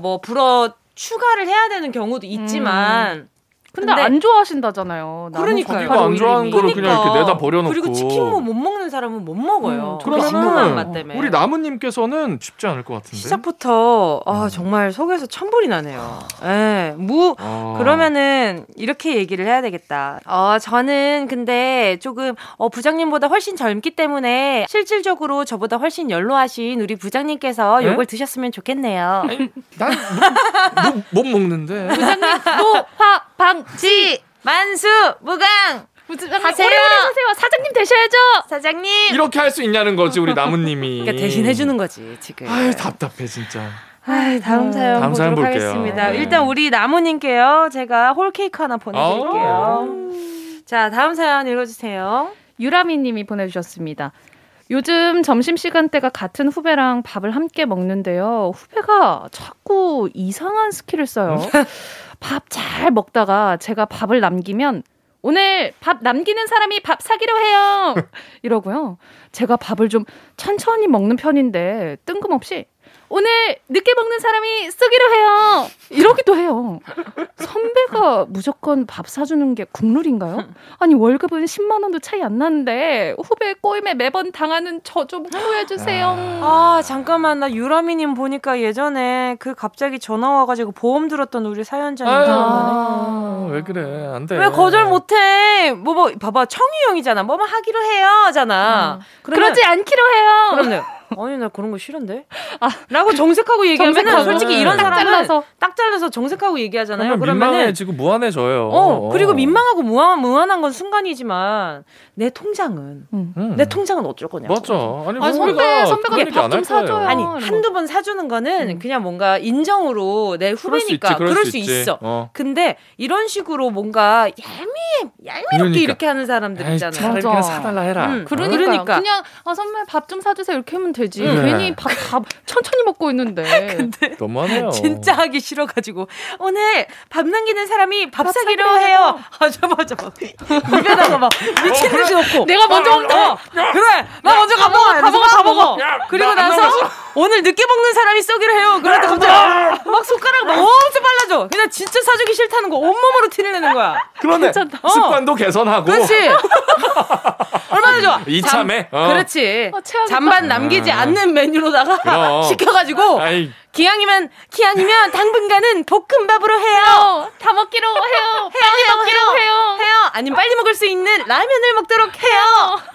뭐 불어 추가를 해야 되는 경우도 있지만 근데 안 좋아하신다잖아요. 그러니까요. 자기가 안 좋아하는 거를 그냥 이렇게 내다 버려놓고. 그리고 치킨무 못 먹는 사람은 못 먹어요. 그러면은 맛 때문에. 우리 나무님께서는 쉽지 않을 것 같은데. 시작부터 정말 속에서 천불이 나네요. 예, 무 그러면은 이렇게 얘기를 해야 되겠다. 저는 근데 조금 부장님보다 훨씬 젊기 때문에 실질적으로 저보다 훨씬 연로하신 우리 부장님께서 요걸 드셨으면 좋겠네요. 난 못 먹는데. 부장님 노화방 지 만수 무강 하세요. 사장님 되셔야죠. 사장님 이렇게 할 수 있냐는 거지 우리 나무님이. 그러니까 대신 해주는 거지 지금. 아유 답답해 진짜. 아유, 다음 사연 보도록 하겠습니다. 네. 일단 우리 나무님께요 제가 홀케이크 하나 보내드릴게요. 자 다음 사연 읽어주세요. 유라미님이 보내주셨습니다. 요즘 점심시간대가 같은 후배랑 밥을 함께 먹는데요. 후배가 자꾸 이상한 스킬을 써요. 밥 잘 먹다가 제가 밥을 남기면 오늘 밥 남기는 사람이 밥 사기로 해요. 이러고요. 제가 밥을 좀 천천히 먹는 편인데 뜬금없이 오늘 늦게 먹는 사람이 쓰기로 해요. 이러기도 해요. 선배가 무조건 밥 사주는 게 국룰인가요? 아니 월급은 10만 원도 차이 안 나는데 후배 꼬임에 매번 당하는 저 좀 구해주세요. 아 잠깐만 나 유라미님 보니까 예전에 그 갑자기 전화 와가지고 보험 들었던 우리 사연자님. 왜 그래 안 돼. 왜 거절 못해. 뭐 봐봐 청유형이잖아. 뭐뭐 하기로 해요잖아. 그러지 않기로 해요. 그럼요. 아니 나 그런 거 싫은데 라고 정색하고 얘기하면 솔직히 이런 사람은 딱 잘라서 정색하고 얘기하잖아요. 그러면 민망해지고 무한해져요. 그리고 민망하고 무한한 건 순간이지만 내 통장은 어쩔 거냐고. 맞죠. 아니 선배가 밥 좀 사줘요. 아니 한두 번 사주는 거는 그냥 뭔가 인정으로 내 후배니까 그럴 수 있어. 근데 이런 식으로 뭔가 얄미롭게 이렇게 하는 사람들 있잖아요. 그냥 사달라 해라. 그러니까 그냥 선배 밥 좀 사주세요 이렇게 하면 되지. 괜히 밥 천천히 먹고 있는데. 근데 너무하네요. 진짜 하기 싫어가지고 오늘 밥 남기는 사람이 밥 사기로 해요. 맞아. 입에다가 막 미친 듯이 넣고. 내가 먼저 먹는다. 그래. 나 먼저 다 먹어. 그리고 나서 오늘 늦게 먹는 사람이 쏘기로 해요. 그런데 갑자기 막 손가락 막 엄청 빨라져. 그냥 진짜 사주기 싫다는 거 온몸으로 티를 내는 거야. 그러네. 습관도 개선하고. 그렇지. 얼마나 좋아. 이참에. 그렇지. 잔반 남기지 않는 메뉴로다가 시켜가지고 기왕이면 당분간은 볶음밥으로 해요. 다 먹기로 해요. 빨리 먹기로 해요. 아니면 빨리 먹을 수 있는 라면을 먹도록 해요.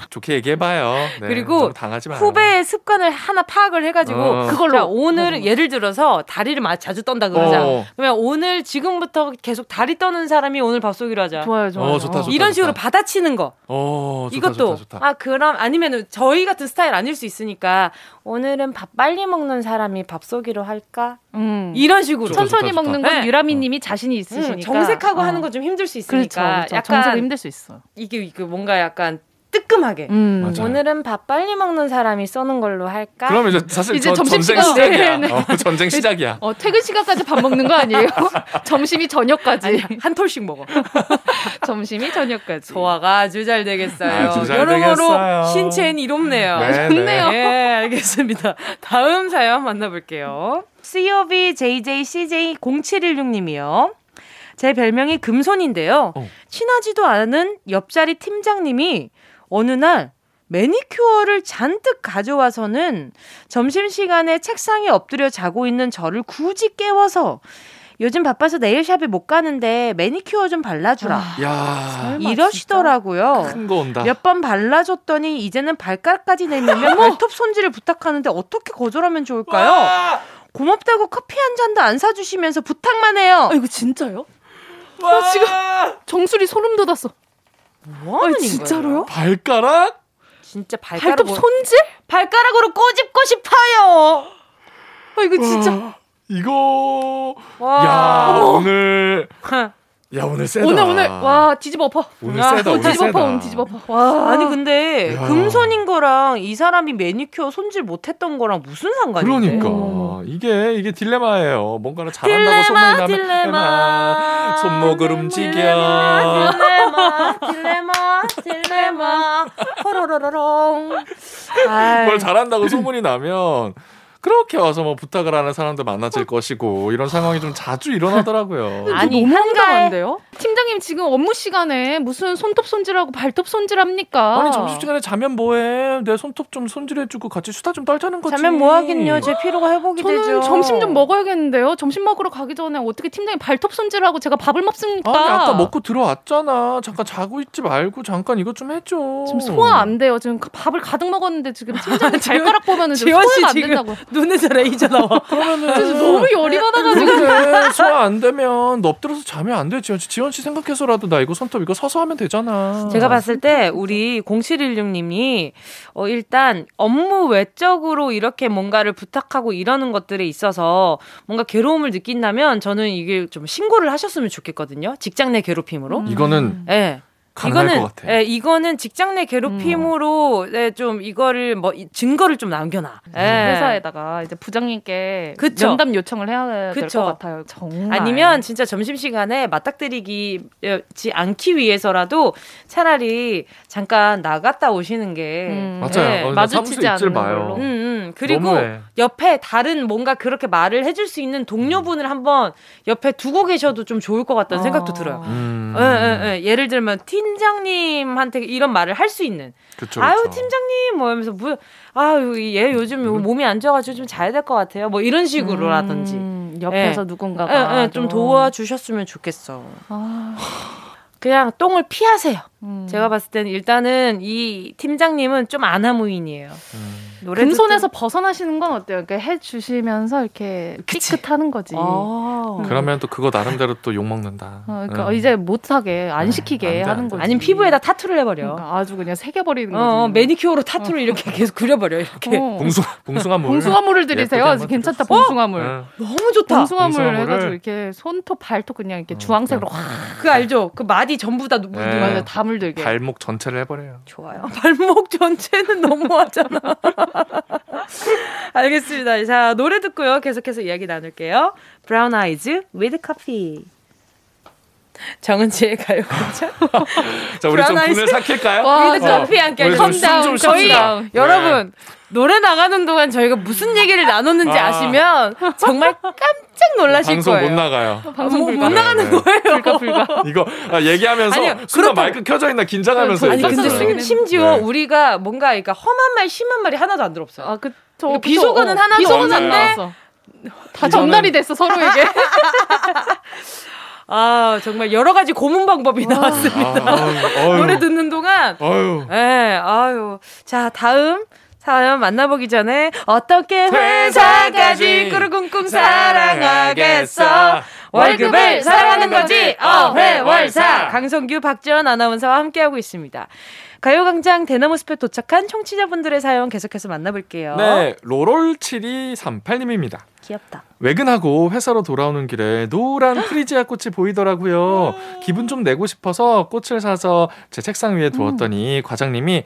좋게 얘기해봐요. 네, 그리고 당하지 마요. 후배의 습관을 하나 파악을 해가지고 그걸로 오늘 예를 들어서 다리를 자주 떤다 그러자. 그러면 오늘 지금부터 계속 다리 떠는 사람이 오늘 밥 쏘기로 하자. 좋아요. 좋다. 이런 식으로 받아치는 거. 이것도 좋다. 아 그럼 아니면 저희 같은 스타일 아닐 수 있으니까 오늘은 밥 빨리 먹는 사람이 밥 쏘기로 할까? 이런 식으로 천천히 먹는 건 네. 유라미님이 자신이 있으시니까 정색하고 하는 거 좀 힘들 수 있으니까. 그렇죠. 약간 정색이 힘들 수 있어. 이게 뭔가 약간 뜨끔하게 오늘은 밥 빨리 먹는 사람이 쏘는 걸로 할까? 그럼 이제 사실 이제 점심 시작이야. 네. 전쟁 시작이야. 퇴근 시간까지 밥 먹는 거 아니에요? 점심이 저녁까지 한 톨씩 먹어. 점심이 저녁까지. 소화가 아주 잘 되겠어요. 아주 잘 여러모로 되겠어요. 신체엔 이롭네요. 좋네요. 네, 알겠습니다. 다음 사연 만나볼게요. COBJJCJ0716님이요. 제 별명이 금손인데요. 친하지도 않은 옆자리 팀장님이 어느 날 매니큐어를 잔뜩 가져와서는 점심시간에 책상에 엎드려 자고 있는 저를 굳이 깨워서 요즘 바빠서 네일샵에 못 가는데 매니큐어 좀 발라주라. 야, 이러시더라고요. 큰 거 온다. 몇 번 발라줬더니 이제는 발가락까지 내밀면 발톱 손질을 부탁하는데 어떻게 거절하면 좋을까요? 와! 고맙다고 커피 한 잔도 안 사주시면서 부탁만 해요. 아, 이거 진짜요? 와, 지금 정수리 소름 돋았어. 뭐하는 거야? 진짜로요? 발가락? 진짜 발톱 손질? 발가락으로 꼬집고 싶어요. 아 이거 진짜. 이거. 와. 야 어머. 오늘. 야 오늘 세다. 오늘 와 뒤집어 엎어. 오늘 세다. 뒤집어 엎어. 와 아니 근데 야. 금손인 거랑 이 사람이 매니큐어 손질 못했던 거랑 무슨 상관인데? 그러니까 이게 딜레마예요. 뭔가를 잘한다고 소문이 나면 딜레마. 손목을 움직여. 딜레마. 호로로로롱. 뭘 잘한다고 소문이 나면. 그렇게 와서 뭐 부탁을 하는 사람도 많아질 것이고 이런 상황이 좀 자주 일어나더라고요. 아니 한가한데요? 팀장님 지금 업무 시간에 무슨 손톱 손질하고 발톱 손질합니까? 아니 점심 시간에 자면 뭐해? 내 손톱 좀 손질해주고 같이 수다 좀 떨자는 거지. 자면 뭐하긴요? 제 피로가 회복이 되죠. 저는 점심 좀 먹어야겠는데요. 점심 먹으러 가기 전에 어떻게 팀장님 발톱 손질하고 제가 밥을 먹습니까? 아니 아까 먹고 들어왔잖아. 잠깐 자고 있지 말고 잠깐 이것 좀 해줘. 지금 소화 안 돼요. 지금 밥을 가득 먹었는데 지금 팀장님 발가락 보면은 소화가 안 된다고. 눈에 잘 레이저 나와. 그러면은 너무 열이 받아가지고 소화 안 되면 엎드려서 자면 안 돼. 지원 씨 생각해서라도 나 이거 손톱 이거 서서 하면 되잖아. 제가 봤을 때 우리 0716님이 일단 업무 외적으로 이렇게 뭔가를 부탁하고 이러는 것들에 있어서 뭔가 괴로움을 느낀다면 저는 이게 좀 신고를 하셨으면 좋겠거든요. 직장 내 괴롭힘으로. 이거는 네. 이거는 것 같아. 예, 이거는 직장 내 괴롭힘으로 예, 좀 이거를 뭐 증거를 좀 남겨놔. 예. 회사에다가 이제 부장님께 그쵸? 면담 요청을 해야 될 것 같아요. 정말. 아니면 진짜 점심 시간에 맞닥뜨리지 않기 위해서라도 차라리 잠깐 나갔다 오시는 게 맞아요. 예, 마주치지 않는 걸로. 그리고 너무해. 옆에 다른 뭔가 그렇게 말을 해줄 수 있는 동료분을 한번 옆에 두고 계셔도 좀 좋을 것 같다는 생각도 들어요. 예. 예를 들면 팀장님한테 이런 말을 할 수 있는. 그쵸. 아유 팀장님 뭐 하면서 아유 얘 요즘 몸이 안 좋아가지고 좀 자야 될 것 같아요. 뭐 이런 식으로라든지 옆에서 예. 누군가가 좀 도와주셨으면 좋겠어. 그냥 똥을 피하세요. 제가 봤을 때는 일단은 이 팀장님은 좀 안하무인이에요. 금손에서 벗어나시는 건 어때요? 그러니까 해주시면서 이렇게 삐끗하는 거지. 그러면 또 그거 나름대로 또 욕먹는다. 그러니까 이제 못하게 안 시키게 안 하는 거지. 아니면 피부에다 타투를 해버려. 그러니까 아주 그냥 새겨버리는 거지. 매니큐어로 타투를 이렇게 계속 그려버려. 이렇게. 봉숭아물을 들이세요. 아주 괜찮다. 봉숭아물. 너무 좋다. 봉숭아물을 해가지고 이렇게 손톱 발톱 그냥 이렇게 주황색으로 확. 그 알죠? 그 마디 전부 다 담을 들게. 발목 전체를 해버려요. 좋아요. 발목 전체는 너무하잖아. 알겠습니다. 자 노래 듣고요. 계속해서 이야기 나눌게요. Brown Eyes with Coffee. 정은지의 가요광장. 자 우리 좀 분을 삭힐까요? with Coffee 함께 컴다운. 저희 네. 여러분 노래 나가는 동안 저희가 무슨 얘기를 나눴는지 아시면 정말 깜짝 놀라실 방송 거예요. 방송 못 나가요. 방송 못 나가는 거예요. 불가. 이거 얘기하면서 아니요, 순간 마이크 켜져 있나 긴장하면서. 아니 근데 심지어 우리가 뭔가 그러니까 험한 말 심한 말이 하나도 안 들었어요. 비속어는 하나도 없는데 다 전달이 됐어 서로에게. 아 정말 여러 가지 고문 방법이 나왔습니다. 노래 듣는 동안. 네, 아유. 자 다음 사연 만나보기 전에 어떻게 회사까지 꾸르꿍꿍 사랑하겠어. 월급을 사랑하는 거지 어회월사. 강성규 박지원 아나운서와 함께하고 있습니다. 가요광장 대나무 숲에 도착한 청취자분들의 사연 계속해서 만나볼게요. 네, 로롤7238님입니다. 귀엽다. 외근하고 회사로 돌아오는 길에 노란 프리지아 꽃이 보이더라고요. 기분 좀 내고 싶어서 꽃을 사서 제 책상 위에 두었더니 과장님이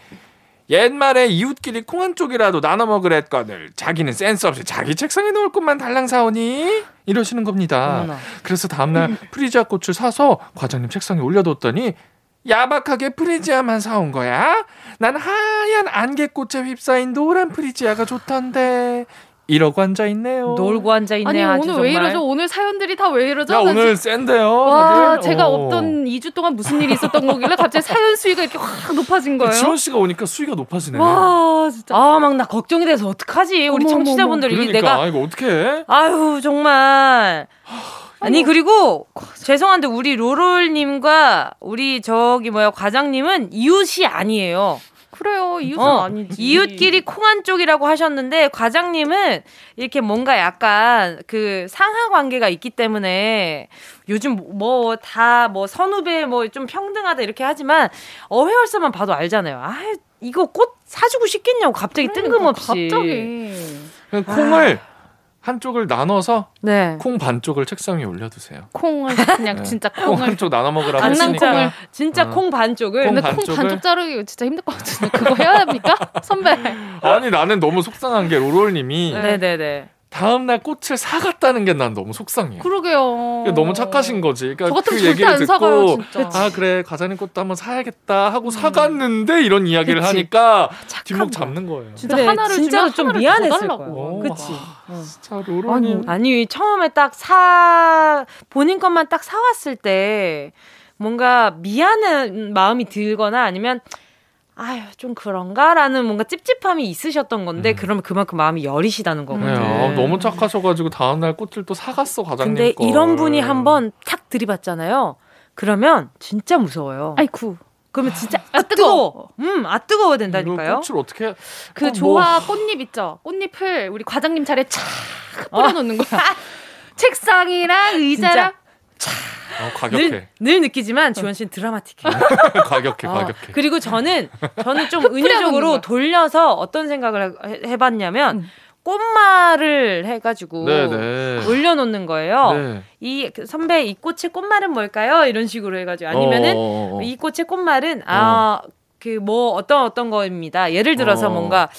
옛말에 이웃끼리 콩 한 쪽이라도 나눠 먹으랬거늘 자기는 센스 없이 자기 책상에 놓을 것만 달랑 사오니 이러시는 겁니다. 어머나. 그래서 다음날 프리지아 꽃을 사서 과장님 책상에 올려뒀더니 야박하게 프리지아만 사온 거야? 난 하얀 안개꽃에 휩싸인 노란 프리지아가 좋던데 이러고 앉아있네요. 놀고 앉아있네요. 아니 오늘 정말. 왜 이러죠? 오늘 사연들이 다 왜 이러죠? 야 오늘 센데요. 와 다들? 제가 없던 2주 동안 무슨 일이 있었던 거길래 갑자기 사연 수위가 이렇게 확 높아진 거예요. 지원 씨가 오니까 수위가 높아지네. 와 진짜. 아 막 나 걱정이 돼서 어떡하지? 우리 청취자분들이. 그러니까 내가 이거 어떡해? 아유 정말. 아니 그리고 죄송한데 우리 로롤님과 우리 저기 뭐야 과장님은 이웃이 아니에요. 그래요. 이웃은 아니지. 이웃끼리 콩한 쪽이라고 하셨는데 과장님은 이렇게 뭔가 약간 그 상하 관계가 있기 때문에 요즘 뭐 다 뭐 선후배 뭐 좀 평등하다 이렇게 하지만 어회월사만 봐도 알잖아요. 아 이거 꽃 사주고 싶겠냐고 갑자기 그러니까, 뜬금없이. 갑자기. 그냥 콩을. 한쪽을 나눠서 네. 콩 반쪽을 책상 위에 올려두세요. 콩을 그냥 네. 진짜 콩 한쪽 나눠 먹으라고 했으니까 진짜 콩 반쪽을. 근데 콩 반쪽 자르기 진짜 힘들 것 같은데 그거 해야 됩니까? 선배. 아니 나는 너무 속상한 게 로롤님이 네네네. 다음날 꽃을 사갔다는 게 난 너무 속상해. 그러게요. 너무 착하신 거지. 그러니까 그 얘기를 듣고 사가요, 아 그래 과장님 꽃도 한번 사야겠다 하고 사갔는데 이런 이야기를 그치. 하니까 뒷목 잡는 거예요. 진짜 그래, 하나를 진짜로 좀 미안했을 거예요. 그치. 진짜 로로님. 아니 처음에 딱 본인 것만 딱 사왔을 때 뭔가 미안한 마음이 들거나 아니면 아유 좀 그런가라는 뭔가 찝찝함이 있으셨던 건데 그러면 그만큼 마음이 여리시다는 거거든요. 네, 너무 착하셔가지고 다음날 꽃을 또 사갔어 과장님. 근데 걸. 이런 분이 한번 탁 들이받잖아요. 그러면 진짜 무서워요. 아이쿠. 그러면 진짜 아 뜨거워. 아 뜨거워야 된다니까요. 꽃을 어떻게? 그 조화 꽃잎 있죠. 꽃잎을 우리 과장님 차례 착 뿌려놓는 거야. 책상이랑 의자랑. 차. 과격해. 늘 느끼지만 지원 씨는 드라마틱해요. 과격해. 그리고 저는 좀 은유적으로 돌려서 어떤 생각을 해봤냐면 꽃말을 해가지고 네네. 올려놓는 거예요. 네. 이 선배 이 꽃의 꽃말은 뭘까요? 이런 식으로 해가지고 아니면은 이 꽃의 꽃말은 아 그 뭐 어떤 거입니다. 예를 들어서 뭔가.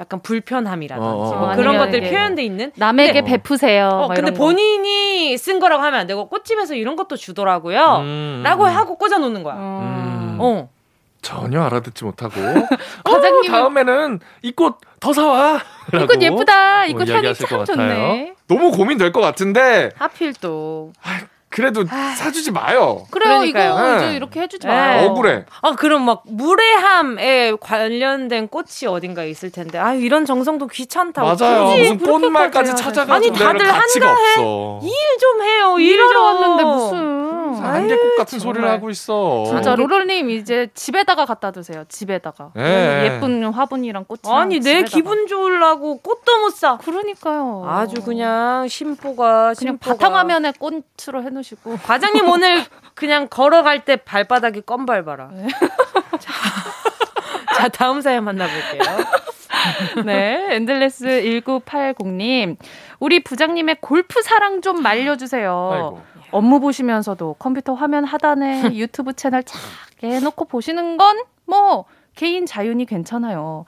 약간 불편함이라든지 뭐 그런 것들 표현돼 있는 남에게 베푸세요. 근데 본인이 쓴 거라고 하면 안 되고 꽃집에서 이런 것도 주더라고요. 라고 하고 꽂아놓는 거야. 전혀 알아듣지 못하고 과장님 다음에는 이 꽃 더 사와. 이 꽃 예쁘다. 이 꽃 향이 참 좋네. 너무 고민될 것 같은데 하필 또. 그래도 사주지 마요. 그래요. 그러니까요. 이거 네. 이렇게 해주지 마요. 억울해. 아 그럼 막 무례함에 관련된 꽃이 어딘가에 있을 텐데 아 이런 정성도 귀찮다. 맞아요. 무슨 꽃말까지 찾아가서 아니 다들 한가해. 일 좀 해요. 일하러 왔는데 무슨 안개꽃 같은 정말. 소리를 하고 있어. 진짜 로롤님 이제 집에다가 갖다 두세요. 집에다가 예쁜 화분이랑 꽃이랑 아니 집에다가. 내 기분 좋으려고 꽃도 못 사. 그러니까요. 아주 그냥 심보가. 바탕화면에 꽃으로 해놓. 과장님 오늘 그냥 걸어갈 때 발바닥에 껌 밟아라. 네. 자 다음 사연 만나볼게요. 네, 엔들레스 1980님 우리 부장님의 골프 사랑 좀 말려주세요. 아이고. 업무 보시면서도 컴퓨터 화면 하단에 유튜브 채널 착 해놓고 보시는 건 뭐 개인 자유니 괜찮아요.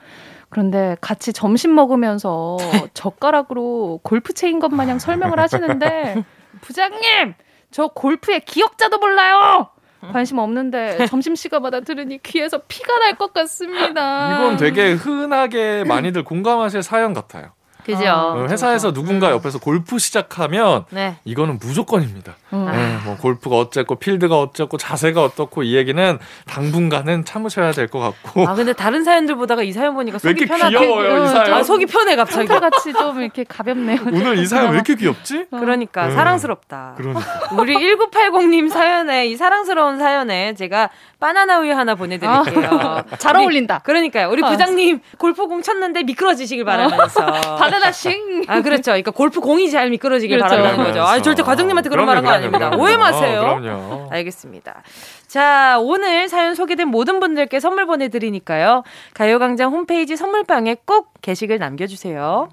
그런데 같이 점심 먹으면서 젓가락으로 골프 체인 것 마냥 설명을 하시는데 부장님 저 골프의 기억자도 몰라요. 관심 없는데 점심시간마다 들으니 귀에서 피가 날 것 같습니다. 이건 되게 흔하게 많이들 공감하실 사연 같아요. 그죠. 회사에서 누군가 옆에서 골프 시작하면 네. 이거는 무조건입니다. 네, 뭐 골프가 어쨌고 필드가 어쨌고 자세가 어떻고 이 얘기는 당분간은 참으셔야 될 것 같고. 아 근데 다른 사연들보다가 이 사연 보니까 속이 편하게. 귀여워요, 이 사연. 아, 속이 편해 갑자기. 같이 좀 이렇게 가볍네요. 오늘 이 사연 왜 이렇게 귀엽지? 그러니까 사랑스럽다. 그러니까. 우리 1980님 사연에 이 사랑스러운 사연에 제가 바나나 우유 하나 보내드릴게요. 잘 어울린다. 그러니까요. 우리 부장님 골프공 쳤는데 미끄러지시길 바라면서. 바나나 싱. 아 그렇죠. 그러니까 골프공이 잘 미끄러지길 그렇죠. 바라는 거죠. 아 절대 과장님한테 그런 말한 거 아닙니다. 그럼요. 오해 마세요. 그럼요. 알겠습니다. 자 오늘 사연 소개된 모든 분들께 선물 보내드리니까요. 가요광장 홈페이지 선물방에 꼭 게시글 남겨주세요.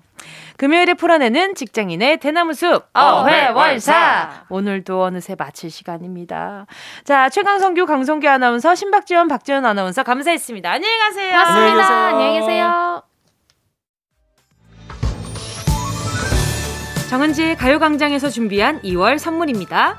금요일에 풀어내는 직장인의 대나무숲 어회월사 오늘도 어느새 마칠 시간입니다. 자 최강성규 강성규 아나운서 신박지원 박지원 아나운서 감사했습니다. 안녕히 가세요. 고맙습니다. 안녕히 계세요. 정은지의 가요광장에서 준비한 2월 선물입니다.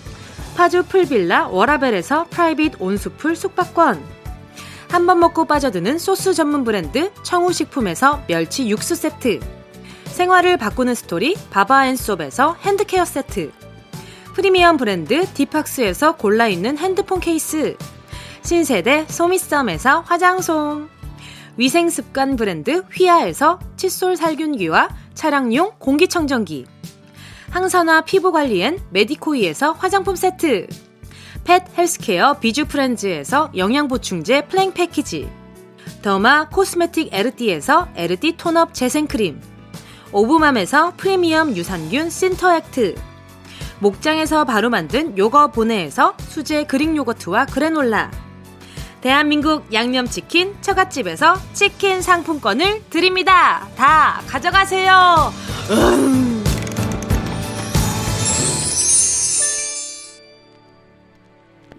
파주풀빌라 워라벨에서 프라이빗 온수풀 숙박권, 한 번 먹고 빠져드는 소스 전문 브랜드 청우식품에서 멸치 육수 세트, 생활을 바꾸는 스토리 바바앤솝에서 핸드케어 세트, 프리미엄 브랜드 디팍스에서 골라있는 핸드폰 케이스, 신세대 소미썸에서 화장솜, 위생습관 브랜드 휘하에서 칫솔 살균기와 차량용 공기청정기, 항산화 피부관리엔 메디코이에서 화장품 세트, 펫 헬스케어 비주프렌즈에서 영양보충제 플랭 패키지, 더마 코스메틱 에르띠에서 에르띠 톤업 재생크림, 오브맘에서 프리미엄 유산균 신터액트, 목장에서 바로 만든 요거 보내에서 수제 그릭 요거트와 그래놀라, 대한민국 양념치킨 처갓집에서 치킨 상품권을 드립니다. 다 가져가세요. <laughs>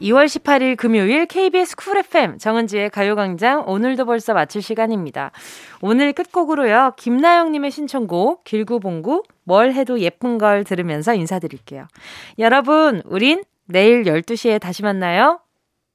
2월 18일 금요일 KBS 쿨 FM 정은지의 가요광장 오늘도 벌써 마칠 시간입니다. 오늘 끝곡으로요. 김나영님의 신청곡 길구봉구 뭘 해도 예쁜 걸 들으면서 인사드릴게요. 여러분 우린 내일 12시에 다시 만나요.